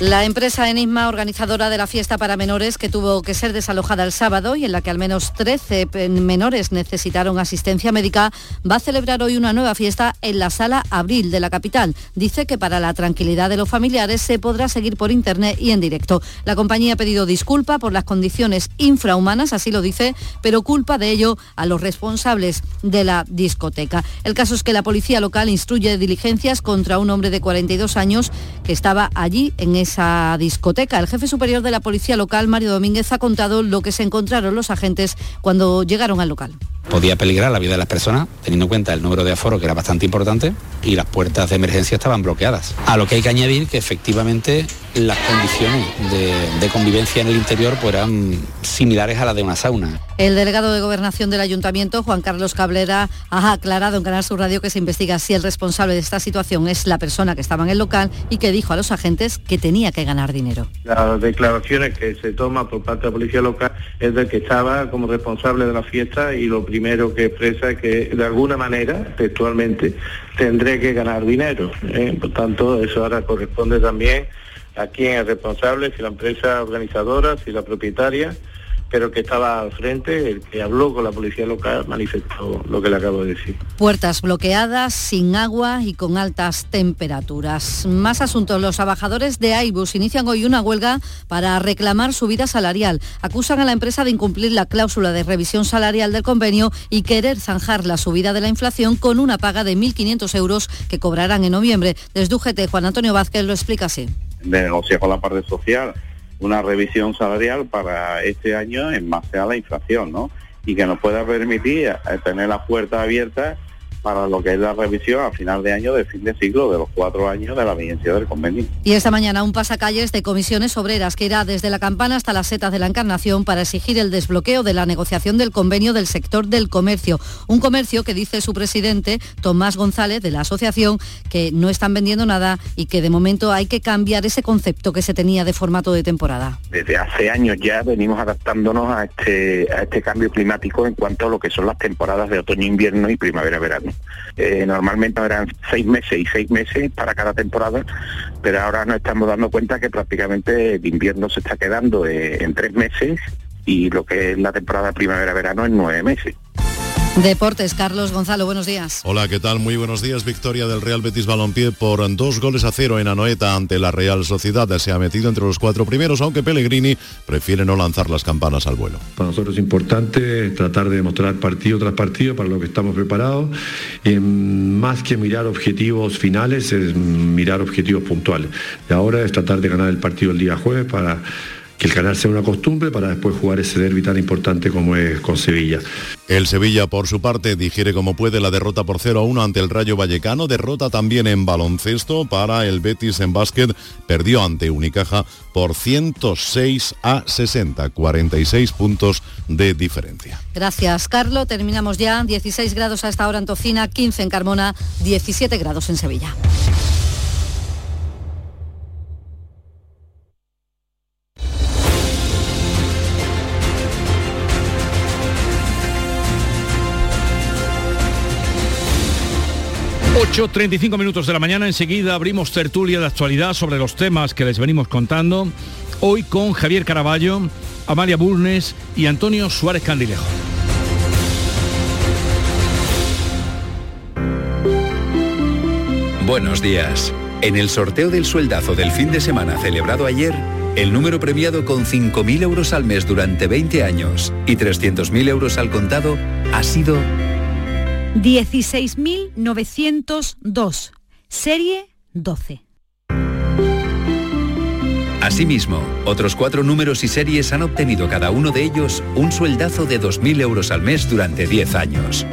La empresa Enigma, organizadora de la fiesta para menores que tuvo que ser desalojada el sábado y en la que al menos 13 menores necesitaron asistencia médica, va a celebrar hoy una nueva fiesta en la Sala Abril de la capital. Dice que para la tranquilidad de los familiares se podrá seguir por internet y en directo. La compañía ha pedido disculpa por las condiciones infrahumanas, así lo dice, pero culpa de ello a los responsables de la discoteca. El caso es que la policía local instruye diligencias contra un hombre de 42 años que estaba allí en esa discoteca. El jefe superior de la policía local, Mario Domínguez, ha contado lo que se encontraron los agentes cuando llegaron al local. Podía peligrar la vida de las personas, teniendo en cuenta el número de aforo, que era bastante importante, y las puertas de emergencia estaban bloqueadas. A lo que hay que añadir que efectivamente las condiciones de convivencia en el interior pues eran similares a las de una sauna. El delegado de Gobernación del Ayuntamiento, Juan Carlos Cabrera, ha aclarado en Canal Sur Radio que se investiga si el responsable de esta situación es la persona que estaba en el local y que dijo a los agentes que tenía que ganar dinero. Las declaraciones que se toma por parte de la policía local es del que estaba como responsable de la fiesta y lo primero que expresa es que de alguna manera, textualmente, tendré que ganar dinero. Por tanto, eso ahora corresponde también a quién es responsable, si la empresa organizadora, si la propietaria, pero que estaba al frente, el que habló con la policía local manifestó lo que le acabo de decir. Puertas bloqueadas, sin agua y con altas temperaturas. Más asuntos. Los trabajadores de Airbus inician hoy una huelga para reclamar subida salarial. Acusan a la empresa de incumplir la cláusula de revisión salarial del convenio y querer zanjar la subida de la inflación con una paga de 1.500 euros que cobrarán en noviembre. Desde UGT, Juan Antonio Vázquez lo explica así. De negociar con la parte social una revisión salarial para este año en base a la inflación, ¿no? Y que nos pueda permitir tener las puertas abiertas para lo que es la revisión a final de año del fin de siglo, de los 4 años de la vigencia del convenio. Y esta mañana un pasacalles de comisiones obreras que irá desde La Campana hasta las Setas de la Encarnación para exigir el desbloqueo de la negociación del convenio del sector del comercio. Un comercio que dice su presidente, Tomás González, de la asociación, que no están vendiendo nada y que de momento hay que cambiar ese concepto que se tenía de formato de temporada. Desde hace años ya venimos adaptándonos a este cambio climático en cuanto a lo que son las temporadas de otoño, invierno y primavera-verano. Normalmente eran 6 meses para cada temporada, pero ahora nos estamos dando cuenta que prácticamente el invierno se está quedando en 3 meses y lo que es la temporada primavera-verano en 9 meses. Deportes, Carlos Gonzalo, buenos días. Hola, ¿qué tal? Muy buenos días. Victoria del Real Betis Balompié por 2-0 en Anoeta ante la Real Sociedad. Se ha metido entre los 4 primeros, aunque Pellegrini prefiere no lanzar las campanas al vuelo. Para nosotros es importante tratar de demostrar partido tras partido para lo que estamos preparados. Más que mirar objetivos finales, es mirar objetivos puntuales. Y ahora es tratar de ganar el partido el día jueves para que el ganar sea una costumbre para después jugar ese derbi tan importante como es con Sevilla. El Sevilla, por su parte, digiere como puede la derrota por 0-1 ante el Rayo Vallecano. Derrota también en baloncesto para el Betis en básquet. Perdió ante Unicaja por 106-60, 46 puntos de diferencia. Gracias, Carlos. Terminamos ya. 16 grados a esta hora en Tocina, 15 en Carmona, 17 grados en Sevilla. Ocho, 35 minutos de la mañana. Enseguida abrimos tertulia de actualidad sobre los temas que les venimos contando hoy con Javier Caraballo, Amalia Bulnes y Antonio Suárez Candilejo. Buenos días. En el sorteo del sueldazo del fin de semana celebrado ayer, el número premiado con 5.000 euros al mes durante 20 años y 300.000 euros al contado ha sido 16.902, serie 12. Asimismo, otros 4 números y series han obtenido cada uno de ellos un sueldazo de 2.000 euros al mes durante 10 años.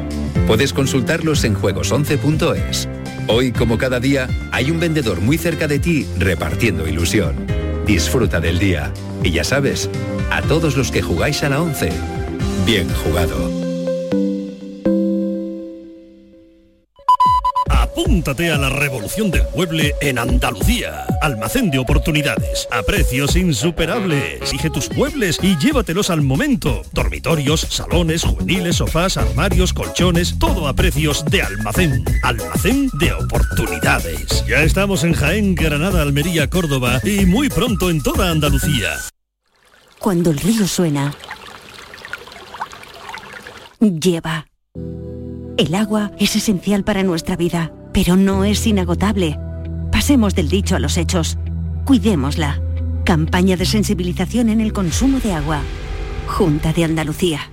Puedes consultarlos en juegos11.es. Hoy, como cada día, hay un vendedor muy cerca de ti repartiendo ilusión. Disfruta del día. Y ya sabes, a todos los que jugáis a la 11, bien jugado. Apúntate a la revolución del mueble en Andalucía. Almacén de oportunidades a precios insuperables. Exige tus muebles y llévatelos al momento. Dormitorios, salones, juveniles, sofás, armarios, colchones, todo a precios de almacén. Almacén de oportunidades. Ya estamos en Jaén, Granada, Almería, Córdoba y muy pronto en toda Andalucía. Cuando el río suena, lleva. El agua es esencial para nuestra vida, pero no es inagotable. Pasemos del dicho a los hechos. Cuidémosla. Campaña de sensibilización en el consumo de agua. Junta de Andalucía.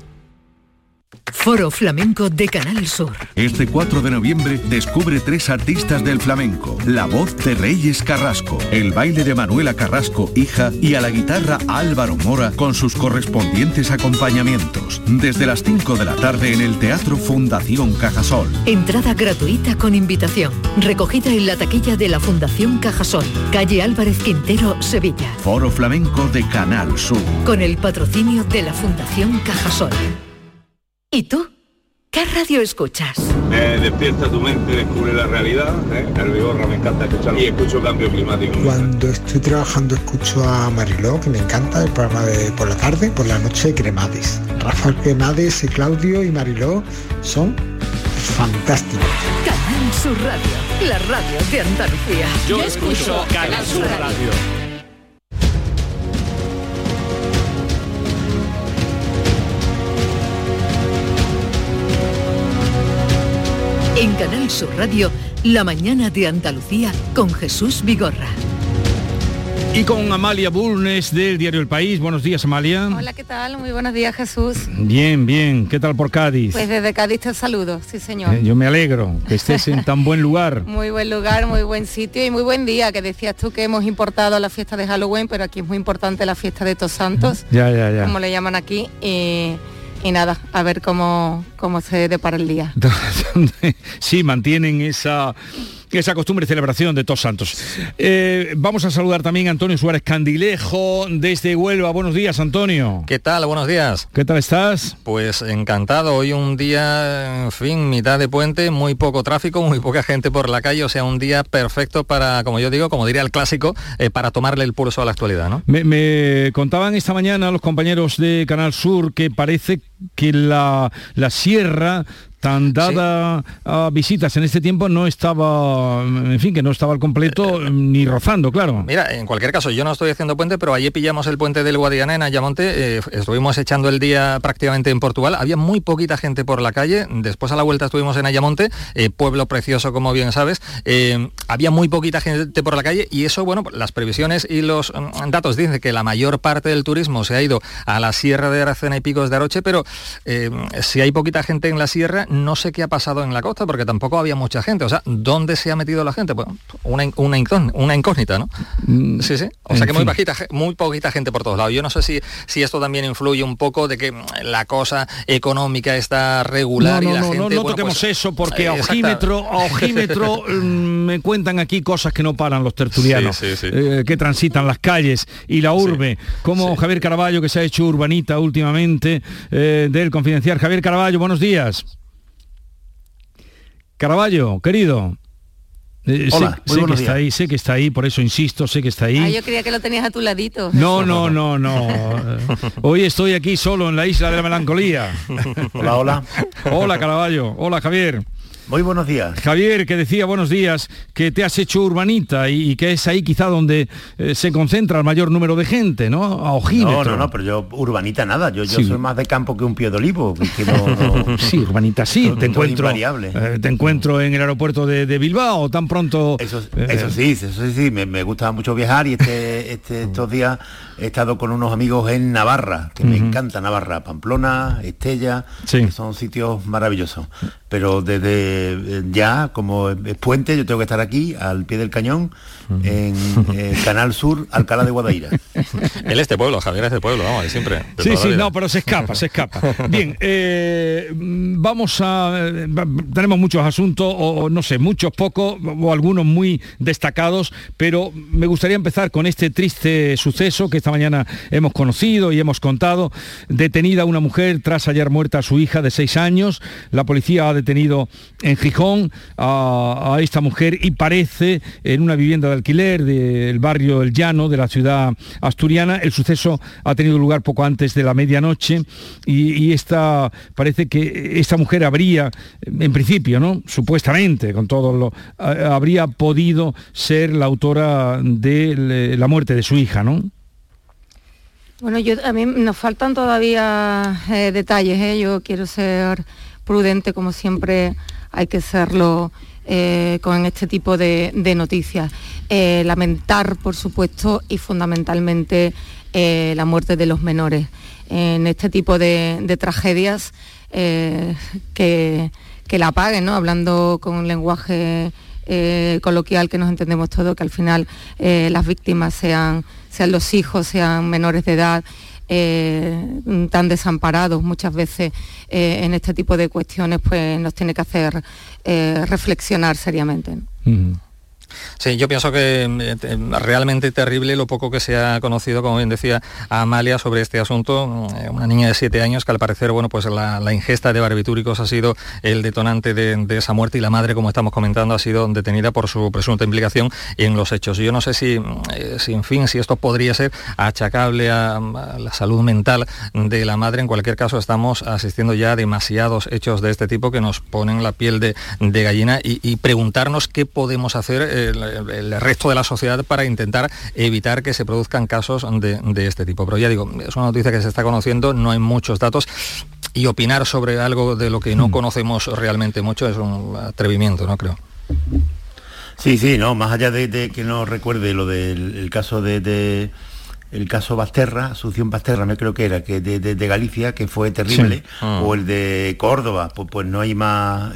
Foro Flamenco de Canal Sur. Este 4 de noviembre descubre 3 artistas del flamenco. La voz de Reyes Carrasco, el baile de Manuela Carrasco, hija, y a la guitarra Álvaro Mora con sus correspondientes acompañamientos. Desde las 5 de la tarde en el Teatro Fundación Cajasol. Entrada gratuita con invitación. Recogida en la taquilla de la Fundación Cajasol, calle Álvarez Quintero, Sevilla. Foro Flamenco de Canal Sur. Con el patrocinio de la Fundación Cajasol. ¿Y tú? ¿Qué radio escuchas? Despierta tu mente, descubre la realidad. El Vigorra, me encanta escucharlo. Y escucho Cambio Climático. Cuando estoy trabajando escucho a Mariló, que me encanta, el programa de por la tarde, por la noche Cremades. Rafael Cremades, Claudio y Mariló son fantásticos. Canal Sur Radio, la radio de Andalucía. Yo escucho Canal Sur Radio. En Canal Sur Radio, la mañana de Andalucía con Jesús Vigorra. Y con Amalia Bulnes del diario El País. Buenos días, Amalia. Hola, ¿qué tal? Muy buenos días, Jesús. Bien, bien. ¿Qué tal por Cádiz? Pues desde Cádiz te saludo, sí señor. Yo me alegro que estés en tan buen lugar. Muy buen lugar, muy buen sitio y muy buen día, que decías tú que hemos importado la fiesta de Halloween, pero aquí es muy importante la fiesta de Todos Santos, ya. Como le llaman aquí. Y nada, a ver cómo se depara el día. Sí, mantienen esa costumbre y celebración de Todos Santos. Vamos a saludar también a Antonio Suárez Candilejo desde Huelva. Buenos días, Antonio. ¿Qué tal? Buenos días. ¿Qué tal estás? Pues encantado. Hoy un día, en fin, mitad de puente, muy poco tráfico, muy poca gente por la calle. O sea, un día perfecto para, como yo digo, como diría el clásico, para tomarle el pulso a la actualidad, ¿no? Me contaban esta mañana los compañeros de Canal Sur que parece que la sierra tan dada a visitas en este tiempo no estaba, en fin, que no estaba al completo ni rozando, claro. Mira, en cualquier caso, yo no estoy haciendo puente, pero ayer pillamos el puente del Guadiana en Ayamonte, estuvimos echando el día prácticamente en Portugal, había muy poquita gente por la calle, después a la vuelta estuvimos en Ayamonte, pueblo precioso como bien sabes, había muy poquita gente por la calle y eso, bueno, las previsiones y los datos dicen que la mayor parte del turismo se ha ido a la Sierra de Aracena y Picos de Aroche, pero si hay poquita gente en la sierra, no sé qué ha pasado en la costa, porque tampoco había mucha gente. O sea, ¿dónde se ha metido la gente? Pues una incógnita, ¿no? Sí, sí. O sea que muy poquita gente por todos lados. Yo no sé si esto también influye un poco de que la cosa económica está regular y la gente... No, toquemos eso, porque a ojímetro me cuentan aquí cosas que no paran los tertulianos, que transitan las calles y la urbe, como Javier Caraballo, que se ha hecho urbanita últimamente, del Confidencial. Javier Caraballo, buenos días. Caraballo, querido. Hola, sé que está ahí, por eso insisto, sé que está ahí. Yo creía que lo tenías a tu ladito. No. Hoy estoy aquí solo en la isla de la melancolía. Hola. Hola, Caraballo. Hola, Javier. Muy buenos días. Javier, que decía buenos días, que te has hecho urbanita y que es ahí quizá donde se concentra el mayor número de gente, ¿no? A ojímetro. No, pero yo urbanita nada, yo soy más de campo que un pie de olivo. Que no... Sí, urbanita sí, no, te encuentro en el aeropuerto de Bilbao, tan pronto... Eso sí, me gusta mucho viajar y estos días he estado con unos amigos en Navarra, que me encanta Navarra, Pamplona, Estella, que son sitios maravillosos. Pero desde ya, como es puente, yo tengo que estar aquí, al pie del cañón, en Canal Sur, Alcalá de Guadaira. Él es de pueblo, Javier es de pueblo, vamos, de siempre. De pero se escapa. Bien, tenemos muchos asuntos, o no sé, muchos, pocos, o algunos muy destacados, pero me gustaría empezar con este triste suceso que esta mañana hemos conocido y hemos contado. Detenida una mujer tras hallar muerta a su hija de 6 años, la policía ha detenido en Gijón a esta mujer y parece en una vivienda de alquiler del barrio El Llano de la ciudad asturiana. El suceso ha tenido lugar poco antes de la medianoche y parece que esta mujer habría, en principio, ¿no?, supuestamente, con todo habría podido ser la autora de la muerte de su hija, ¿no? Bueno, a mí nos faltan todavía detalles, yo quiero ser prudente, como siempre hay que serlo con este tipo de noticias. Lamentar, por supuesto, y fundamentalmente la muerte de los menores. En este tipo de tragedias que la apaguen, ¿no?, hablando con un lenguaje coloquial que nos entendemos todos, que al final las víctimas sean los hijos, sean menores de edad, tan desamparados muchas veces en este tipo de cuestiones, pues nos tiene que hacer reflexionar seriamente, ¿no? Sí, yo pienso que realmente terrible lo poco que se ha conocido, como bien decía Amalia, sobre este asunto. Una niña de 7 años que al parecer, bueno, pues la ingesta de barbitúricos ha sido el detonante de esa muerte y la madre, como estamos comentando, ha sido detenida por su presunta implicación en los hechos. Yo no sé si esto podría ser achacable a la salud mental de la madre. En cualquier caso, estamos asistiendo ya a demasiados hechos de este tipo que nos ponen la piel de gallina y preguntarnos qué podemos hacer el resto de la sociedad para intentar evitar que se produzcan casos de este tipo. Pero ya digo, es una noticia que se está conociendo, no hay muchos datos y opinar sobre algo de lo que no conocemos realmente mucho es un atrevimiento, ¿no?, creo. Sí, no, más allá de que no recuerde lo del caso de el caso Basterra, Asunción Basterra, me creo que era, que de Galicia, que fue terrible, o el de Córdoba, pues no hay más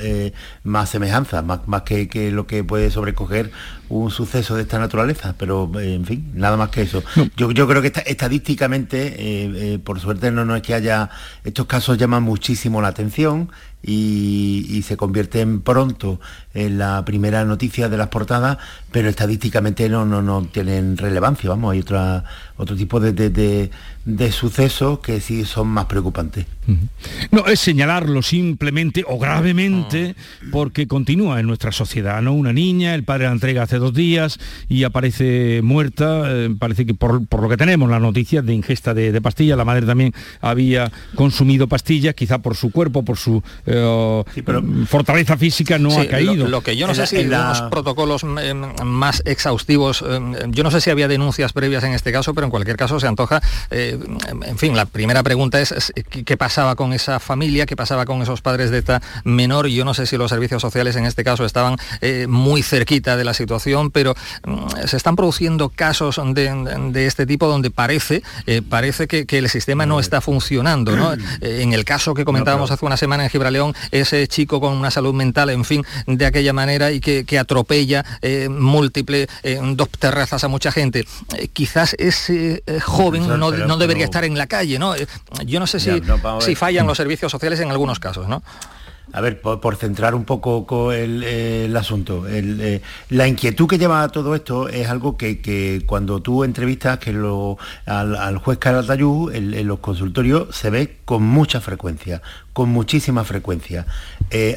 semejanza, más que lo que puede sobrecoger un suceso de esta naturaleza, pero en fin, nada más que eso. No. Yo creo que estadísticamente, por suerte no es que haya, estos casos llaman muchísimo la atención y se convierten pronto en la primera noticia de las portadas, pero estadísticamente no tienen relevancia, vamos, hay otro tipo de sucesos que sí son más preocupantes. No, es señalarlo simplemente o gravemente porque continúa en nuestra sociedad, ¿no? Una niña, el padre la entrega hace 2 días y aparece muerta, parece que por lo que tenemos las noticias de ingesta de pastillas, la madre también había consumido pastillas, quizá por su cuerpo, por su sí, pero, fortaleza física no ha caído. Lo que yo no sé si en unos protocolos más exhaustivos, yo no sé si había denuncias previas en este caso, pero en cualquier caso se antoja, en fin, la primera pregunta es ¿qué pasa? ¿Qué pasaba con esa familia? ¿Qué pasaba con esos padres de esta menor? Yo no sé si los servicios sociales en este caso estaban muy cerquita de la situación, pero se están produciendo casos de este tipo donde parece que el sistema no está funcionando, ¿no? En el caso que comentábamos hace una semana en Gibraleón, ese chico con una salud mental, en fin, de aquella manera y que atropella múltiple, en 2 terrazas a mucha gente. Quizás ese joven no debería estar en la calle, ¿no? Yo no sé si... Si fallan los servicios sociales en algunos casos, ¿no? A ver, por centrar un poco el asunto, la inquietud que lleva a todo esto es algo que cuando tú entrevistas al juez Calatayud en los consultorios se ve con mucha frecuencia, con muchísima frecuencia.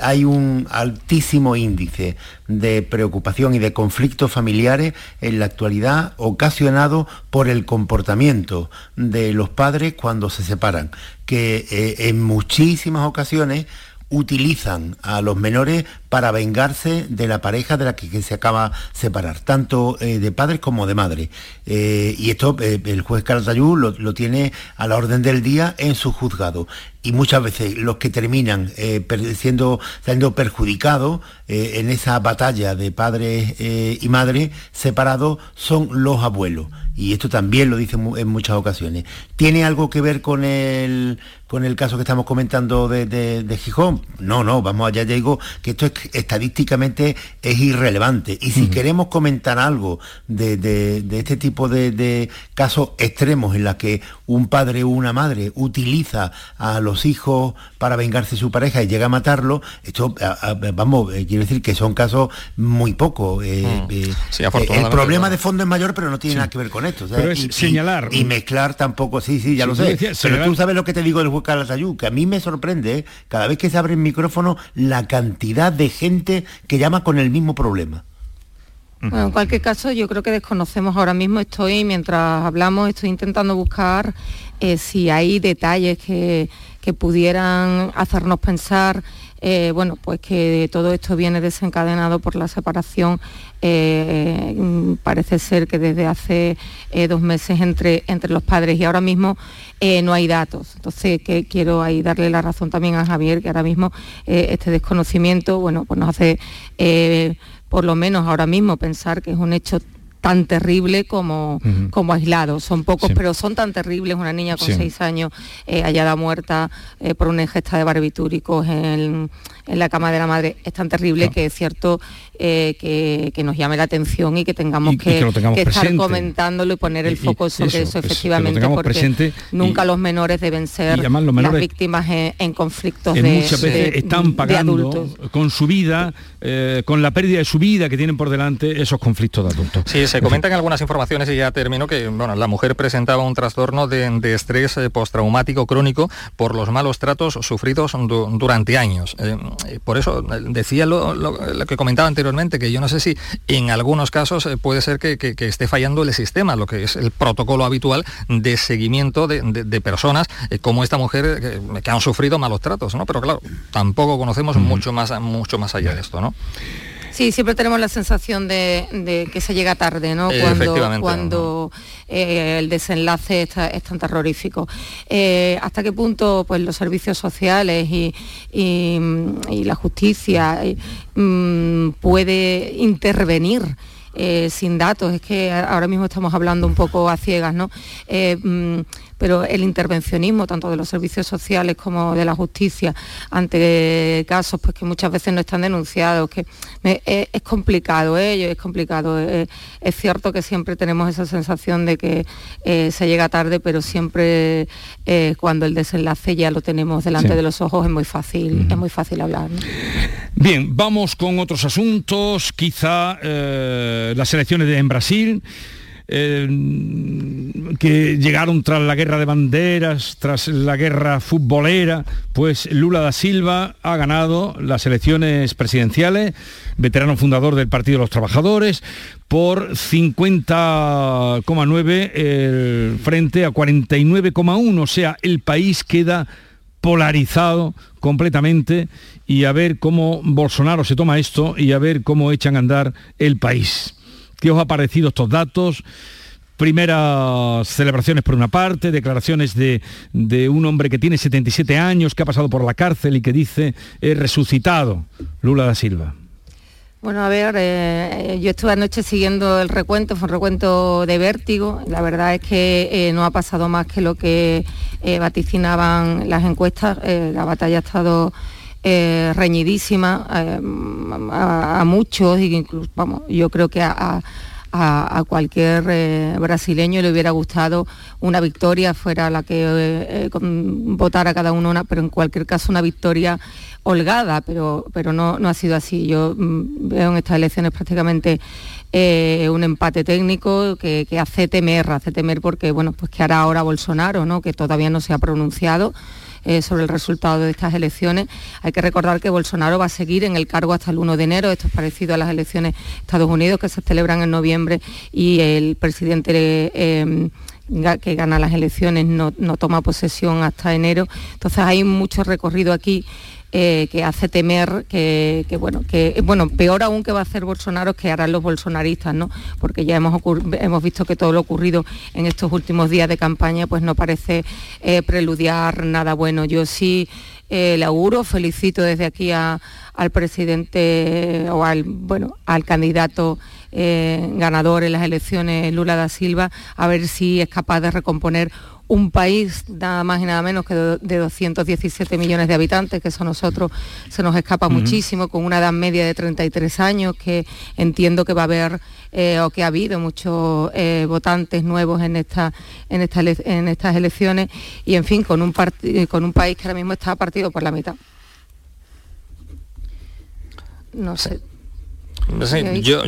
Hay un altísimo índice de preocupación y de conflictos familiares en la actualidad ocasionado por el comportamiento de los padres cuando se separan, que en muchísimas ocasiones utilizan a los menores para vengarse de la pareja de la que se acaba de separar, tanto de padres como de madres. Y esto el juez Calatayud lo tiene a la orden del día en su juzgado. Y muchas veces los que terminan siendo perjudicados en esa batalla de padres y madres separados son los abuelos. Y esto también lo dicen en muchas ocasiones. ¿Tiene algo que ver con el caso que estamos comentando de Gijón? No, vamos allá, ya digo que esto es estadísticamente es irrelevante. Y si queremos comentar algo de este tipo de casos extremos en los que un padre o una madre utiliza a los hijos para vengarse de su pareja y llega a matarlo, esto, quiero decir que son casos muy pocos. Sí, el problema de fondo es mayor, pero no tiene nada que ver con esto, pero es señalar y mezclar tampoco, ya lo sé, pero tú sabes lo que te digo del juez Calatayud, que a mí me sorprende cada vez que se abre el micrófono la cantidad de gente que llama con el mismo problema. Bueno, en cualquier caso, yo creo que desconocemos ahora mismo, mientras hablamos, estoy intentando buscar si hay detalles que pudieran hacernos pensar, pues que todo esto viene desencadenado por la separación, parece ser que desde hace 2 meses entre los padres, y ahora mismo no hay datos. Entonces, que quiero ahí darle la razón también a Javier, que ahora mismo este desconocimiento, pues nos hace, por lo menos ahora mismo, pensar que es un hecho tan terrible como aislado. Son pocos, pero son tan terribles. Una niña con 6 años hallada muerta por una ingesta de barbitúricos en la cama de la madre. Es tan terrible que es cierto que nos llame la atención y que tengamos que estar comentándolo y poner el foco sobre eso efectivamente, porque nunca los menores deben ser las víctimas en conflictos muchas veces están pagando de adultos con su vida, con la pérdida de su vida que tienen por delante esos conflictos de adultos. Sí, se comentan algunas informaciones y ya termino que la mujer presentaba un trastorno de estrés postraumático crónico por los malos tratos sufridos durante años. Por eso decía lo que comentaba anteriormente, que yo no sé si en algunos casos puede ser que esté fallando el sistema, lo que es el protocolo habitual de seguimiento de personas como esta mujer que han sufrido malos tratos, ¿no? Pero claro, tampoco conocemos mucho más allá de esto, ¿no? Sí, siempre tenemos la sensación de que se llega tarde, ¿no? Cuando el desenlace es tan terrorífico. ¿Hasta qué punto pues los servicios sociales y la justicia puede intervenir? Sin datos, es que ahora mismo estamos hablando un poco a ciegas, ¿no? Pero el intervencionismo tanto de los servicios sociales como de la justicia ante casos pues que muchas veces no están denunciados, que es complicado, es complicado. Es cierto que siempre tenemos esa sensación de que se llega tarde, pero siempre cuando el desenlace ya lo tenemos delante de los ojos es muy fácil hablar, ¿no? Bien, vamos con otros asuntos, quizá las elecciones en Brasil, que llegaron tras la guerra de banderas, tras la guerra futbolera, pues Lula da Silva ha ganado las elecciones presidenciales, veterano fundador del Partido de los Trabajadores, por 50,9 frente a 49,1, o sea, el país queda polarizado completamente, y a ver cómo Bolsonaro se toma esto y a ver cómo echan a andar el país. ¿Qué os ha parecido estos datos? Primeras celebraciones por una parte, declaraciones de un hombre que tiene 77 años, que ha pasado por la cárcel y que dice, he resucitado, Lula da Silva. Bueno, a ver, yo estuve anoche siguiendo el recuento, fue un recuento de vértigo, la verdad es que no ha pasado más que lo que vaticinaban las encuestas, la batalla ha estado reñidísima a muchos, y incluso, vamos, yo creo que a cualquier brasileño le hubiera gustado una victoria, fuera la que votara cada uno, pero en cualquier caso una victoria holgada, pero no ha sido así. Yo veo en estas elecciones prácticamente un empate técnico que hace temer porque, bueno, pues que hará ahora Bolsonaro, ¿no?, que todavía no se ha pronunciado sobre el resultado de estas elecciones. Hay que recordar que Bolsonaro va a seguir en el cargo hasta el 1 de enero, esto es parecido a las elecciones de Estados Unidos que se celebran en noviembre, y el presidente que gana las elecciones no toma posesión hasta enero. Entonces hay mucho recorrido aquí que hace temer que peor aún que va a hacer Bolsonaro, que harán los bolsonaristas, ¿no? Porque ya hemos visto que todo lo ocurrido en estos últimos días de campaña pues no parece preludiar nada bueno. Yo sí le auguro, felicito desde aquí al presidente o al candidato ganador en las elecciones, Lula da Silva, a ver si es capaz de recomponer un país nada más y nada menos que de 217 millones de habitantes, que eso a nosotros se nos escapa muchísimo, con una edad media de 33 años, que entiendo que va a haber o que ha habido muchos votantes nuevos en estas elecciones, y en fin, con un país que ahora mismo está partido por la mitad. No sé. Sí,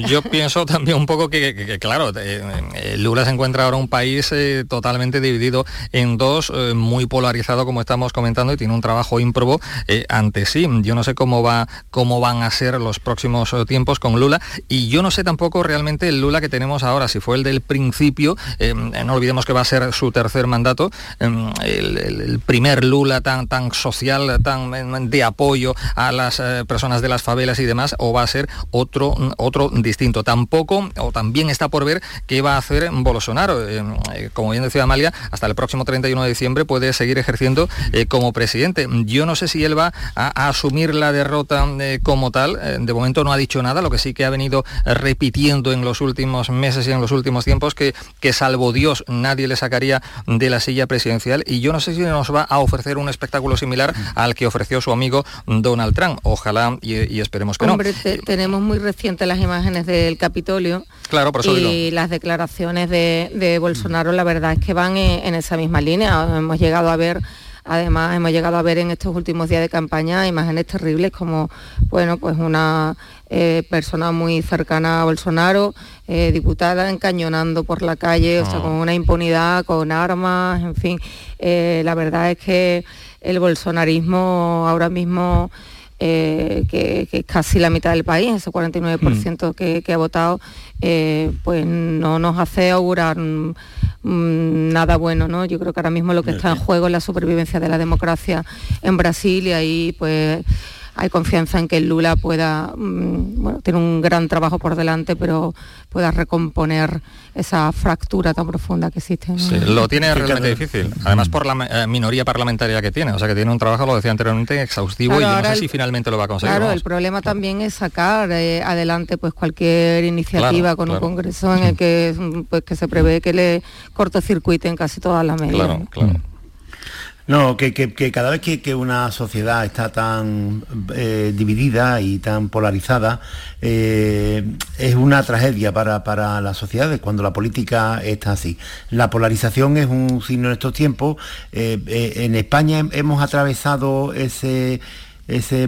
yo pienso también un poco que claro, Lula se encuentra ahora un país totalmente dividido en dos, muy polarizado como estamos comentando, y tiene un trabajo ímprobo ante sí. Yo no sé cómo van a ser los próximos tiempos con Lula, y yo no sé tampoco realmente el Lula que tenemos ahora, si fue el del principio, no olvidemos que va a ser su tercer mandato, el primer Lula tan social, tan de apoyo a las personas de las favelas y demás, o va a ser otro distinto. Tampoco, o también está por ver qué va a hacer Bolsonaro. Como bien decía Amalia, hasta el próximo 31 de diciembre puede seguir ejerciendo como presidente. Yo no sé si él va a asumir la derrota como tal. De momento no ha dicho nada, lo que sí que ha venido repitiendo en los últimos meses y en los últimos tiempos, que salvo Dios nadie le sacaría de la silla presidencial, y yo no sé si nos va a ofrecer un espectáculo similar al que ofreció su amigo Donald Trump. Ojalá y esperemos que no. Hombre, tenemos muy recientes las imágenes del Capitolio, claro, por eso y digo. Las declaraciones de Bolsonaro, la verdad es que van en esa misma línea. Hemos llegado a ver en estos últimos días de campaña imágenes terribles como, una persona muy cercana a Bolsonaro, diputada, encañonando por la calle, o sea, con una impunidad, con armas, en fin. La verdad es que el bolsonarismo ahora mismo, que casi la mitad del país, ese 49% que ha votado, pues no nos hace augurar nada bueno, ¿no? Yo creo que ahora mismo lo que está en juego es la supervivencia de la democracia en Brasil, y ahí pues hay confianza en que Lula pueda, tiene un gran trabajo por delante, pero pueda recomponer esa fractura tan profunda que existe, ¿no? Sí, lo tiene realmente difícil, además por la minoría parlamentaria que tiene, o sea que tiene un trabajo, lo decía anteriormente, exhaustivo, claro, y yo no sé si finalmente lo va a conseguir. Claro, el problema también es sacar adelante pues cualquier iniciativa, claro, con un congreso en el que se prevé que le cortocircuiten casi todas las medidas. Claro, ¿no? Claro. No, que cada vez que una sociedad está tan dividida y tan polarizada, es una tragedia para las sociedades cuando la política está así. La polarización es un signo en estos tiempos. En España hemos atravesado ese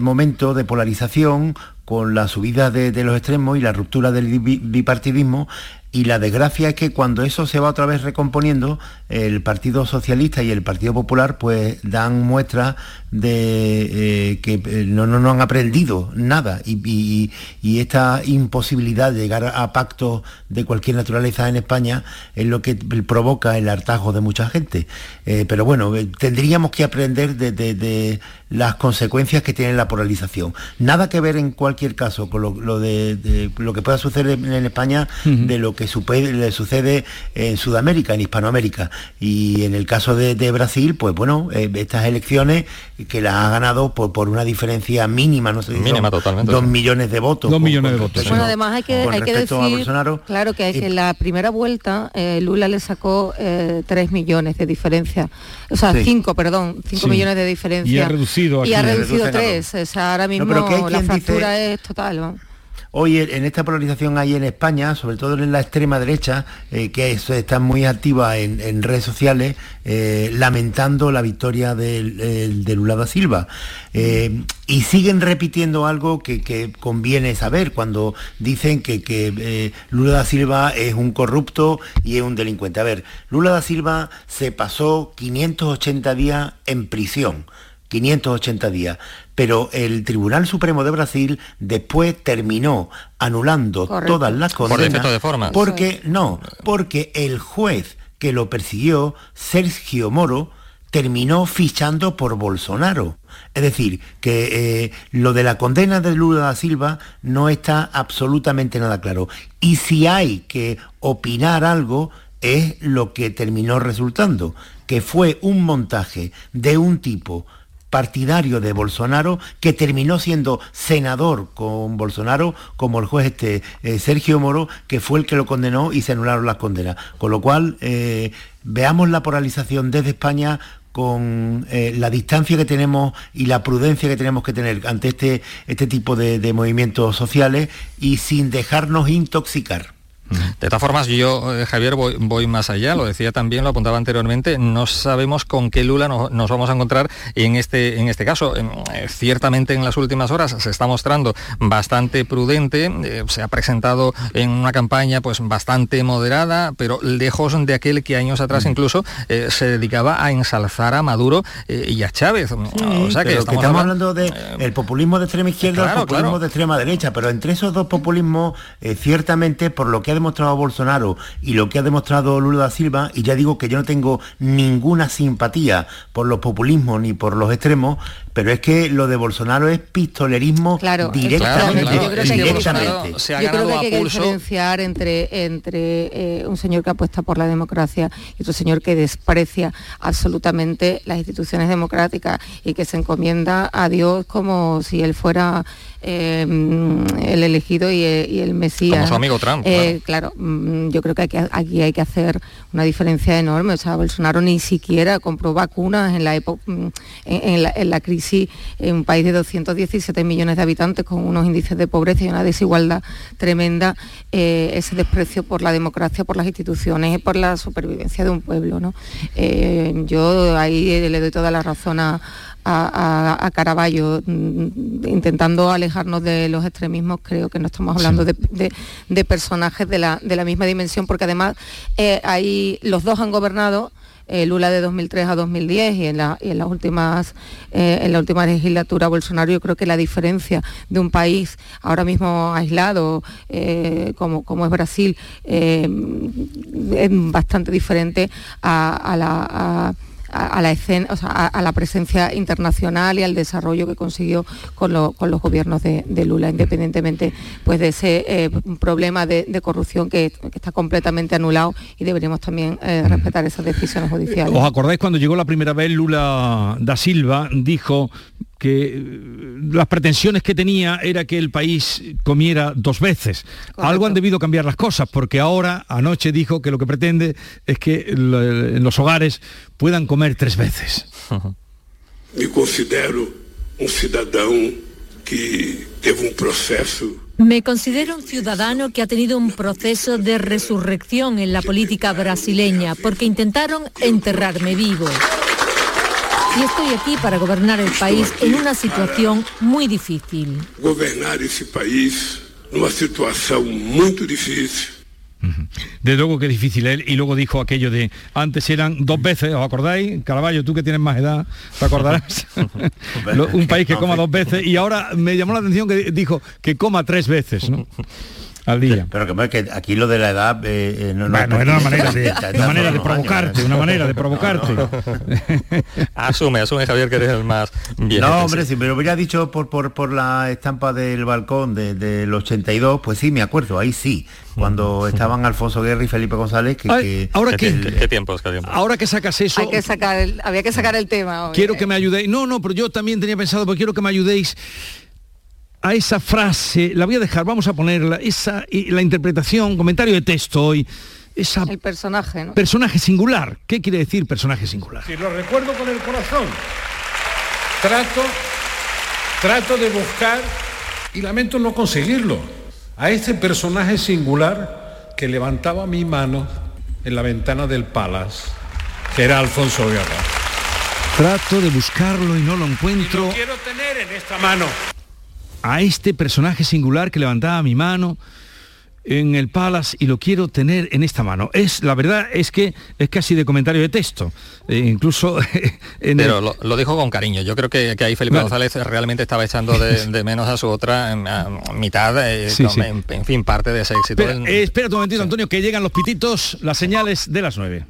momento de polarización con la subida de los extremos y la ruptura del bipartidismo, Y la desgracia es que cuando eso se va otra vez recomponiendo, el Partido Socialista y el Partido Popular pues dan muestras de que no han aprendido nada y esta imposibilidad de llegar a pactos de cualquier naturaleza en España es lo que provoca el hartazgo de mucha gente. Pero bueno, tendríamos que aprender de las consecuencias que tiene la polarización. Nada que ver en cualquier caso con lo de lo que pueda suceder en España, uh-huh, de lo que le sucede en Sudamérica, en Hispanoamérica. Y en el caso de Brasil, pues bueno, estas elecciones que las ha ganado por una diferencia mínima, no sé, mínima, totalmente, 2 millones de votos. 2 millones de votos. Bueno, además hay que decir, claro, que es que en la primera vuelta Lula le sacó 3 millones de diferencia, o sea, sí, 5 sí, millones de diferencia. Y ha reducido aquí. Y ha reducido 3, o sea, ahora mismo la fractura es total, ¿no? Hoy en esta polarización hay en España, sobre todo en la extrema derecha, que está muy activa en redes sociales, lamentando la victoria de Lula da Silva. Y siguen repitiendo algo que conviene saber cuando dicen que Lula da Silva es un corrupto y es un delincuente. A ver, Lula da Silva se pasó 580 días en prisión. 580 días, pero el Tribunal Supremo de Brasil después terminó anulando, correcto, todas las condenas. Por defecto de forma. Porque el juez que lo persiguió, Sergio Moro, terminó fichando por Bolsonaro. Es decir, que lo de la condena de Lula da Silva no está absolutamente nada claro. Y si hay que opinar algo, es lo que terminó resultando, que fue un montaje de un tipo partidario de Bolsonaro, que terminó siendo senador con Bolsonaro, como el juez Sergio Moro, que fue el que lo condenó y se anularon las condenas. Con lo cual, veamos la polarización desde España con la distancia que tenemos y la prudencia que tenemos que tener ante este tipo de movimientos sociales y sin dejarnos intoxicar. De todas formas, yo, Javier, voy más allá, lo decía también, lo apuntaba anteriormente, no sabemos con qué Lula nos vamos a encontrar en este caso. Ciertamente en las últimas horas se está mostrando bastante prudente, se ha presentado en una campaña pues bastante moderada, pero lejos de aquel que años atrás incluso se dedicaba a ensalzar a Maduro y a Chávez. Sí, o sea que estamos hablando del populismo de extrema izquierda, claro, el populismo, claro, de extrema derecha, pero entre esos dos populismos, ciertamente, por lo que ha demostrado Bolsonaro y lo que ha demostrado Lula da Silva, y ya digo que yo no tengo ninguna simpatía por los populismos ni por los extremos, pero es que lo de Bolsonaro es pistolerismo, claro, directamente. Claro, claro. Yo creo que hay que diferenciar entre un señor que apuesta por la democracia y otro señor que desprecia absolutamente las instituciones democráticas y que se encomienda a Dios como si él fuera el elegido y el Mesías. Como su amigo Trump. Claro, yo creo que aquí hay que hacer una diferencia enorme. O sea, Bolsonaro ni siquiera compró vacunas en la época, en la crisis, en un país de 217 millones de habitantes con unos índices de pobreza y una desigualdad tremenda, ese desprecio por la democracia, por las instituciones y por la supervivencia de un pueblo, ¿no? Yo ahí le doy toda la razón a Caravaggio, intentando alejarnos de los extremismos. Creo que no estamos hablando, sí, de personajes de la misma dimensión, porque además los dos han gobernado, Lula de 2003 a 2010 y en la última legislatura Bolsonaro. Yo creo que la diferencia de un país ahora mismo aislado como es Brasil es bastante diferente a la escena, o sea, a la presencia internacional y al desarrollo que consiguió con los gobiernos de Lula, independientemente pues de ese problema de corrupción que está completamente anulado, y deberíamos también respetar esas decisiones judiciales. ¿Os acordáis cuando llegó la primera vez Lula da Silva? Dijo que las pretensiones que tenía era que el país comiera dos veces. Correcto. Algo han debido cambiar las cosas, porque ahora, anoche dijo que lo que pretende es que en los hogares puedan comer 3 veces. Me considero un ciudadano que tuvo un proceso. Me considero un ciudadano que ha tenido un proceso de resurrección en la política brasileña, porque intentaron enterrarme vivo. Y estoy aquí para gobernar el país en una situación muy difícil. Gobernar ese país en una situación muy difícil. Desde luego que difícil él, y luego dijo aquello de antes eran dos veces, ¿os acordáis? Caraballo, tú que tienes más edad, te acordarás. Un país que coma dos veces, y ahora me llamó la atención que dijo que coma tres veces, ¿no? Al día. Pero que aquí lo de la edad no era una manera de provocarte. No. Asume, Javier, que eres el más bien. No, hombre, sí, pero ya dicho por la estampa del balcón del 82, pues sí, me acuerdo, ahí sí. Cuando estaban Alfonso Guerra y Felipe González, ¿Qué tiempos? Ahora que sacas eso... Había que sacar el tema. Obviamente. Quiero que me ayudéis. No, pero yo también tenía pensado, porque quiero que me ayudéis a esa frase, la voy a dejar, vamos a ponerla, la interpretación, comentario de texto hoy. El personaje, ¿no? Personaje singular. ¿Qué quiere decir personaje singular? Si lo recuerdo con el corazón, trato de buscar, y lamento no conseguirlo, a este personaje singular que levantaba mi mano en la ventana del Palace, que era Alfonso Guerra. Trato de buscarlo y no lo encuentro. Y lo quiero tener en esta mano. A este personaje singular que levantaba mi mano en el Palace y lo quiero tener en esta mano. La verdad es que es casi de comentario de texto, incluso... Pero lo dijo con cariño. Yo creo que ahí Felipe González realmente estaba echando de menos a su otra mitad, sí. En fin, parte de ese éxito. Espera un momentito, Antonio, que llegan los pititos, las señales de las 9.